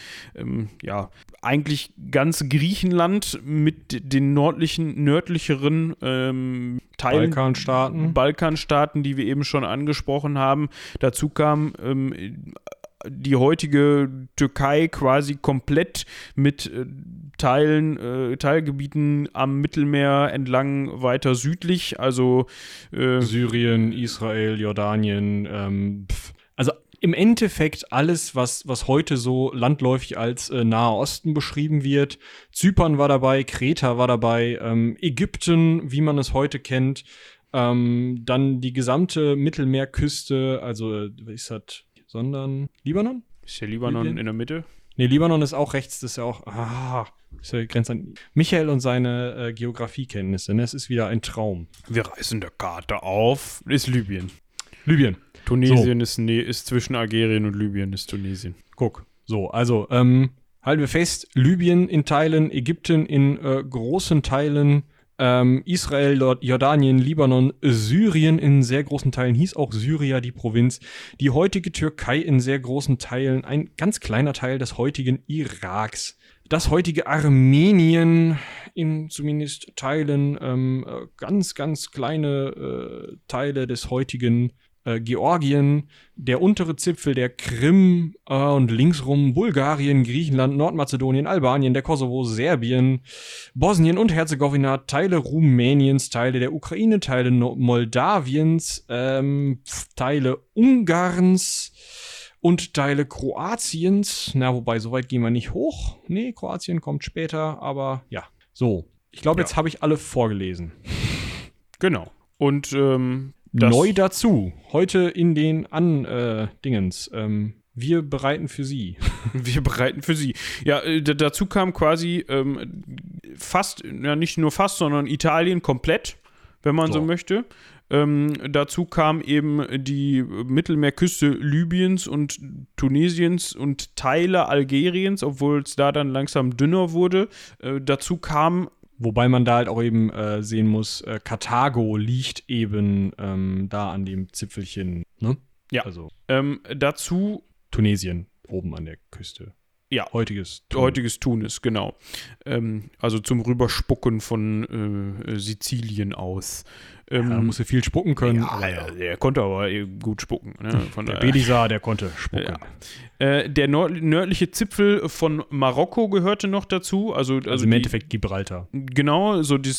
Eigentlich ganz Griechenland mit den nördlicheren Teilen. Balkanstaaten, die wir eben schon angesprochen haben. Dazu kam die heutige Türkei quasi komplett mit Teilgebieten am Mittelmeer entlang weiter südlich, also Syrien, Israel, Jordanien, also im Endeffekt alles, was heute so landläufig als Nahe Osten beschrieben wird. Zypern war dabei, Kreta war dabei, Ägypten, wie man es heute kennt, dann die gesamte Mittelmeerküste, also Libanon? Ist der Libanon in der Mitte? Nee, Libanon ist auch rechts, das ist ja auch, ist ja grenzt an Michael und seine Geografiekenntnisse, ne? Es ist wieder ein Traum. Wir reißen der Karte auf, ist Libyen. Tunesien so. ist zwischen Algerien und Libyen, ist Tunesien. Guck, so, also, halten wir fest, Libyen in Teilen, Ägypten in großen Teilen, Israel, Jordanien, Libanon, Syrien in sehr großen Teilen, hieß auch Syria die Provinz, die heutige Türkei in sehr großen Teilen, ein ganz kleiner Teil des heutigen Iraks, das heutige Armenien in zumindest Teilen, ganz, ganz kleine Teile des heutigen Georgien, der untere Zipfel der Krim und linksrum Bulgarien, Griechenland, Nordmazedonien, Albanien, der Kosovo, Serbien, Bosnien und Herzegowina, Teile Rumäniens, Teile der Ukraine, Teile Moldawiens, Teile Ungarns und Teile Kroatiens. Na, wobei, so weit gehen wir nicht hoch. Nee, Kroatien kommt später, aber ja. So, ich glaube, jetzt habe ich alle vorgelesen. Genau. Und das neu dazu, heute in den Dingens, wir bereiten für Sie. Ja, dazu kam quasi nicht nur, sondern Italien komplett, wenn man so möchte. Dazu kam eben die Mittelmeerküste Libyens und Tunesiens und Teile Algeriens, obwohl es da dann langsam dünner wurde. Dazu kam... Wobei man da halt auch eben sehen muss, Karthago liegt eben da an dem Zipfelchen, ne? Ja, also dazu Tunesien, oben an der Küste. Ja, heutiges Tunis, genau. Also zum Rüberspucken von Sizilien aus. Da musste viel spucken können. Ja, er konnte aber gut spucken. Ne? Der Belisar, der konnte spucken. Ja. Der nördliche Zipfel von Marokko gehörte noch dazu. Also im Endeffekt Gibraltar. Genau, so der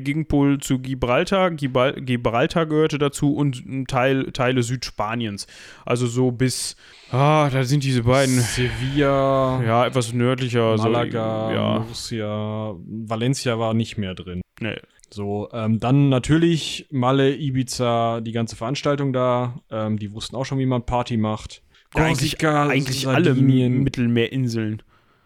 Gegenpol zu Gibraltar. Gibraltar gehörte dazu und Teile Südspaniens. Also so bis, da sind diese beiden. Sevilla. Ja, etwas nördlicher. Malaga, so, ja. Murcia. Valencia war nicht mehr drin. Nee. So, dann natürlich Malle, Ibiza, die ganze Veranstaltung da. Die wussten auch schon, wie man Party macht. Korsika, eigentlich alle Mittelmeerinseln.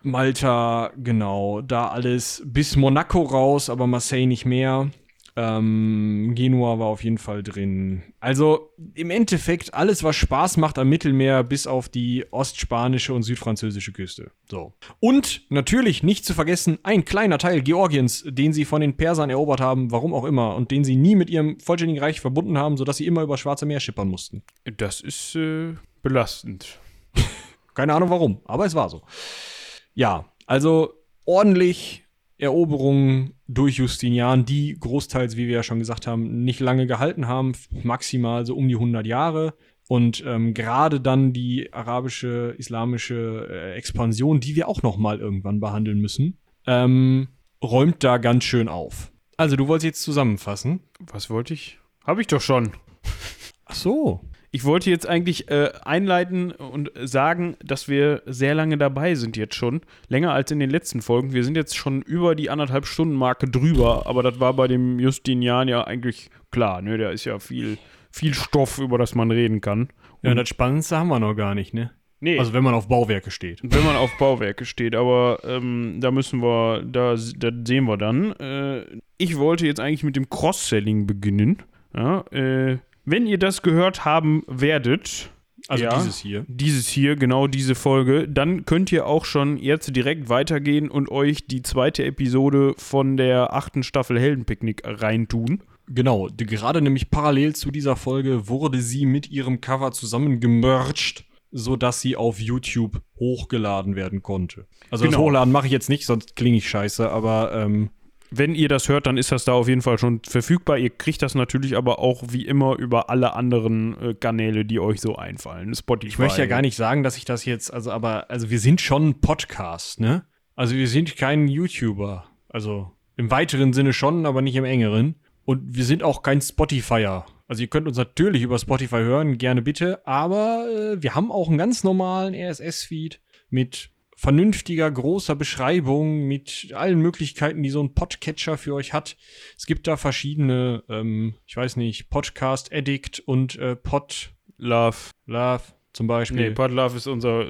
Malta, genau, da alles bis Monaco raus, aber Marseille nicht mehr. Genua war auf jeden Fall drin. Also im Endeffekt alles, was Spaß macht am Mittelmeer, bis auf die ostspanische und südfranzösische Küste. So. Und natürlich nicht zu vergessen, ein kleiner Teil Georgiens, den sie von den Persern erobert haben, warum auch immer, und den sie nie mit ihrem vollständigen Reich verbunden haben, sodass sie immer über das Schwarze Meer schippern mussten. Das ist belastend. Keine Ahnung warum, aber es war so. Ja, also ordentlich Eroberungen durch Justinian, die großteils, wie wir ja schon gesagt haben, nicht lange gehalten haben, maximal so um die 100 Jahre. Und gerade dann die arabische, islamische Expansion, die wir auch noch mal irgendwann behandeln müssen, räumt da ganz schön auf. Also, du wolltest jetzt zusammenfassen. Was wollte ich? Hab ich doch schon. Ach so. Ich wollte jetzt eigentlich einleiten und sagen, dass wir sehr lange dabei sind jetzt schon. Länger als in den letzten Folgen. Wir sind jetzt schon über die 1,5-Stunden-Marke drüber. Aber das war bei dem Justinian ja eigentlich klar. Ne? Der ist ja viel Stoff, über das man reden kann. Und ja, das Spannendste haben wir noch gar nicht, ne? Nee. Also wenn man auf Bauwerke steht. Wenn man auf Bauwerke steht. Aber da sehen wir dann. Ich wollte jetzt eigentlich mit dem Cross-Selling beginnen. Ja, wenn ihr das gehört haben werdet, also ja, dieses hier, genau diese Folge, dann könnt ihr auch schon jetzt direkt weitergehen und euch die zweite Episode von der 8. Staffel Heldenpicknick reintun. Genau, gerade nämlich parallel zu dieser Folge wurde sie mit ihrem Cover zusammengemerged, sodass sie auf YouTube hochgeladen werden konnte. Also genau. Das Hochladen mache ich jetzt nicht, sonst klinge ich scheiße, aber wenn ihr das hört, dann ist das da auf jeden Fall schon verfügbar. Ihr kriegt das natürlich aber auch wie immer über alle anderen Kanäle, die euch so einfallen. Spotify. Ich möchte ja gar nicht sagen, dass ich das jetzt, also wir sind schon ein Podcast, ne? Also wir sind kein YouTuber. Also im weiteren Sinne schon, aber nicht im engeren. Und wir sind auch kein Spotifyer. Also ihr könnt uns natürlich über Spotify hören, gerne bitte. Aber wir haben auch einen ganz normalen RSS-Feed mit vernünftiger, großer Beschreibung mit allen Möglichkeiten, die so ein Podcatcher für euch hat. Es gibt da verschiedene, ich weiß nicht, Podcast Addict und Podlove zum Beispiel. Nee, Podlove ist unser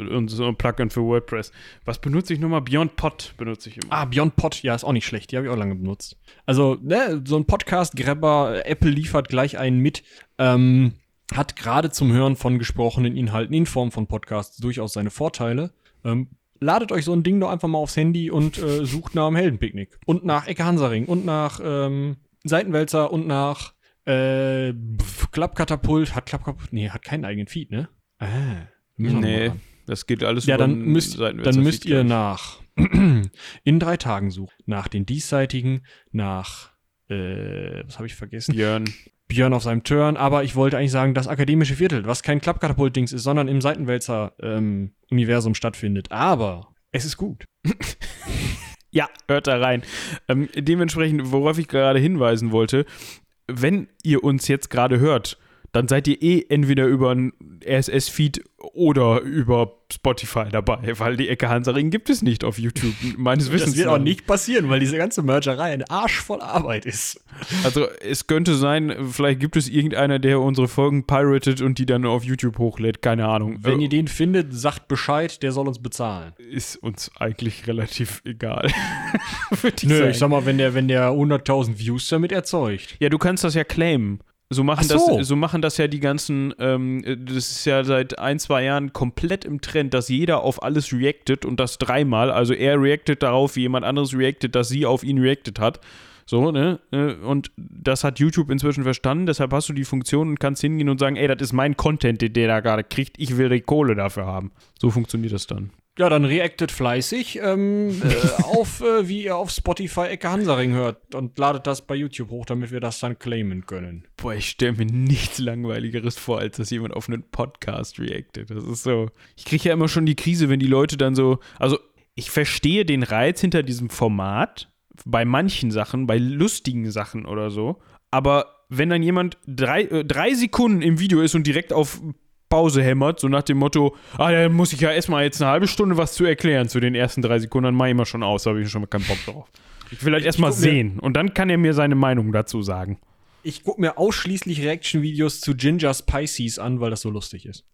Plugin für WordPress. Was benutze ich nochmal? Beyond Pod benutze ich immer. Ah, Beyond Pod, ja, ist auch nicht schlecht. Die habe ich auch lange benutzt. Also, ne, so ein Podcast-Grabber, Apple liefert gleich einen mit, hat gerade zum Hören von gesprochenen Inhalten in Form von Podcasts durchaus seine Vorteile. Ladet euch so ein Ding doch einfach mal aufs Handy und sucht nach dem Heldenpicknick. Und nach Ecke Hansaring. Und nach Seitenwälzer. Und nach Klappkatapult. Hat keinen eigenen Feed, ne? Nee, das geht alles über den Seitenwälzer. Ja, dann müsst ihr nach in 3 Tagen suchen. Nach den Diesseitigen. Nach was habe ich vergessen? Björn auf seinem Turn, aber ich wollte eigentlich sagen, das akademische Viertel, was kein Klappkatapult-Dings ist, sondern im Seitenwälzer-Universum stattfindet. Aber es ist gut. Ja, hört da rein. Dementsprechend, worauf ich gerade hinweisen wollte, wenn ihr uns jetzt gerade hört, dann seid ihr entweder über einen RSS-Feed oder über Spotify dabei, weil die Ecke Hansaring gibt es nicht auf YouTube, meines Wissens. Das wird auch nicht passieren, weil diese ganze Mergerei ein Arsch voll Arbeit ist. Also es könnte sein, vielleicht gibt es irgendeiner, der unsere Folgen piratet und die dann auf YouTube hochlädt, keine Ahnung. Wenn ihr den findet, sagt Bescheid, der soll uns bezahlen. Ist uns eigentlich relativ egal. Nö, ich sag mal, wenn der 100.000 Views damit erzeugt. Ja, du kannst das ja claimen. So machen das ja die ganzen, das ist ja seit 1-2 Jahren komplett im Trend, dass jeder auf alles reactet und das 3-mal. Also er reactet darauf, wie jemand anderes reactet, dass sie auf ihn reactet hat. So, ne? Und das hat YouTube inzwischen verstanden, deshalb hast du die Funktion und kannst hingehen und sagen, ey, das ist mein Content, den der da gerade kriegt, ich will die Kohle dafür haben. So funktioniert das dann. Ja, dann reactet fleißig auf, wie ihr auf Spotify Ecke Hansaring hört und ladet das bei YouTube hoch, damit wir das dann claimen können. Boah, ich stelle mir nichts Langweiligeres vor, als dass jemand auf einen Podcast reactet. Das ist so, ich kriege ja immer schon die Krise, wenn die Leute dann so, also ich verstehe den Reiz hinter diesem Format, bei manchen Sachen, bei lustigen Sachen oder so, aber wenn dann jemand 3 Sekunden im Video ist und direkt auf Pause hämmert, so nach dem Motto, dann muss ich ja erstmal jetzt eine halbe Stunde was zu erklären zu den ersten 3 Sekunden, dann mach ich mal schon aus, da habe ich schon mal keinen Bock drauf. Ich will euch erstmal sehen und dann kann er mir seine Meinung dazu sagen. Ich gucke mir ausschließlich Reaction-Videos zu Ginger Spices an, weil das so lustig ist.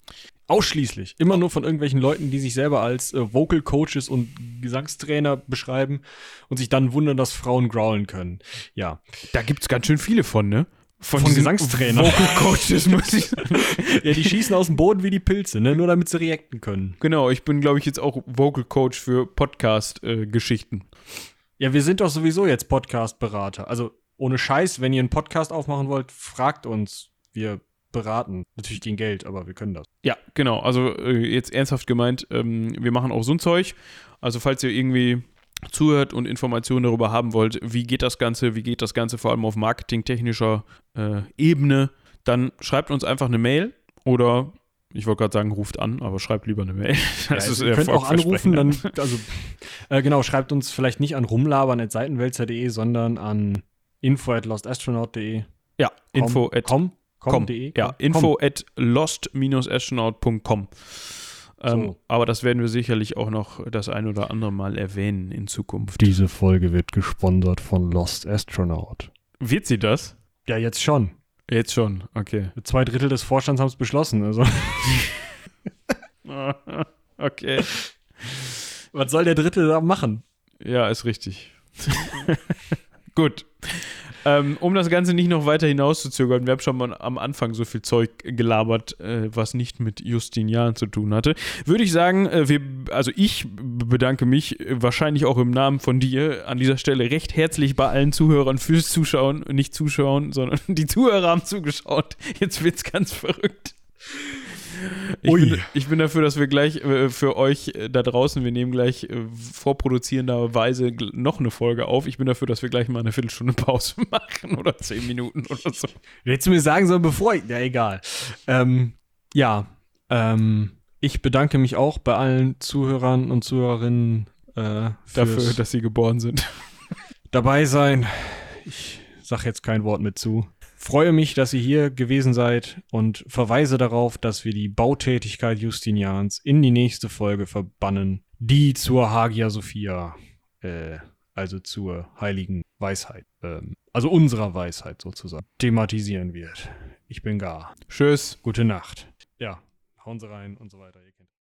Ausschließlich. Immer nur von irgendwelchen Leuten, die sich selber als Vocal Coaches und Gesangstrainer beschreiben und sich dann wundern, dass Frauen growlen können. Ja. Da gibt's ganz schön viele von, ne? Von Gesangstrainern. Vocal Coaches, muss ich sagen. Ja, die schießen aus dem Boden wie die Pilze, ne? Nur damit sie reacten können. Genau, ich bin, glaube ich, jetzt auch Vocal Coach für Podcast-Geschichten. Ja, wir sind doch sowieso jetzt Podcast-Berater. Also ohne Scheiß, wenn ihr einen Podcast aufmachen wollt, fragt uns. Wir beraten. Natürlich gegen Geld, aber wir können das. Ja, genau. Also jetzt ernsthaft gemeint, wir machen auch so ein Zeug. Also falls ihr irgendwie zuhört und Informationen darüber haben wollt, wie geht das Ganze vor allem auf marketingtechnischer Ebene, dann schreibt uns einfach eine Mail oder, ich wollte gerade sagen, ruft an, aber schreibt lieber eine Mail. Das ja, ist ihr könnt auch anrufen, dann, also genau, schreibt uns vielleicht nicht an rumlabern@seitenwälzer.de, sondern an info@lostastronaut.de. Ja, info@lost-astronaut.com. So. Aber das werden wir sicherlich auch noch das ein oder andere Mal erwähnen in Zukunft. Diese Folge wird gesponsert von Lost Astronaut. Wird sie das? Ja, jetzt schon. Jetzt schon, okay. 2/3 des Vorstands haben es beschlossen, also. Okay. Was soll der Dritte da machen? Ja, ist richtig. Gut. Um das Ganze nicht noch weiter hinauszuzögern, wir haben schon mal am Anfang so viel Zeug gelabert, was nicht mit Justinian zu tun hatte, würde ich sagen, ich bedanke mich wahrscheinlich auch im Namen von dir an dieser Stelle recht herzlich bei allen Zuhörern fürs Zuschauen, nicht Zuschauen, sondern die Zuhörer haben zugeschaut. Jetzt wird's ganz verrückt. Ich bin dafür, dass wir gleich für euch da draußen, wir nehmen gleich vorproduzierenderweise noch eine Folge auf. Ich bin dafür, dass wir gleich mal eine Viertelstunde Pause machen oder 10 Minuten oder so. Hättest du mir sagen sollen, bevor ich... Ja, egal. Ich bedanke mich auch bei allen Zuhörern und Zuhörerinnen dafür, dass sie geboren sind. Dabei sein. Ich sag jetzt kein Wort mit zu. Freue mich, dass ihr hier gewesen seid und verweise darauf, dass wir die Bautätigkeit Justinians in die nächste Folge verbannen, die zur Hagia Sophia, also zur heiligen Weisheit, also unserer Weisheit sozusagen, thematisieren wird. Ich bin gar. Tschüss. Gute Nacht. Ja, hauen Sie rein und so weiter. Ihr kennt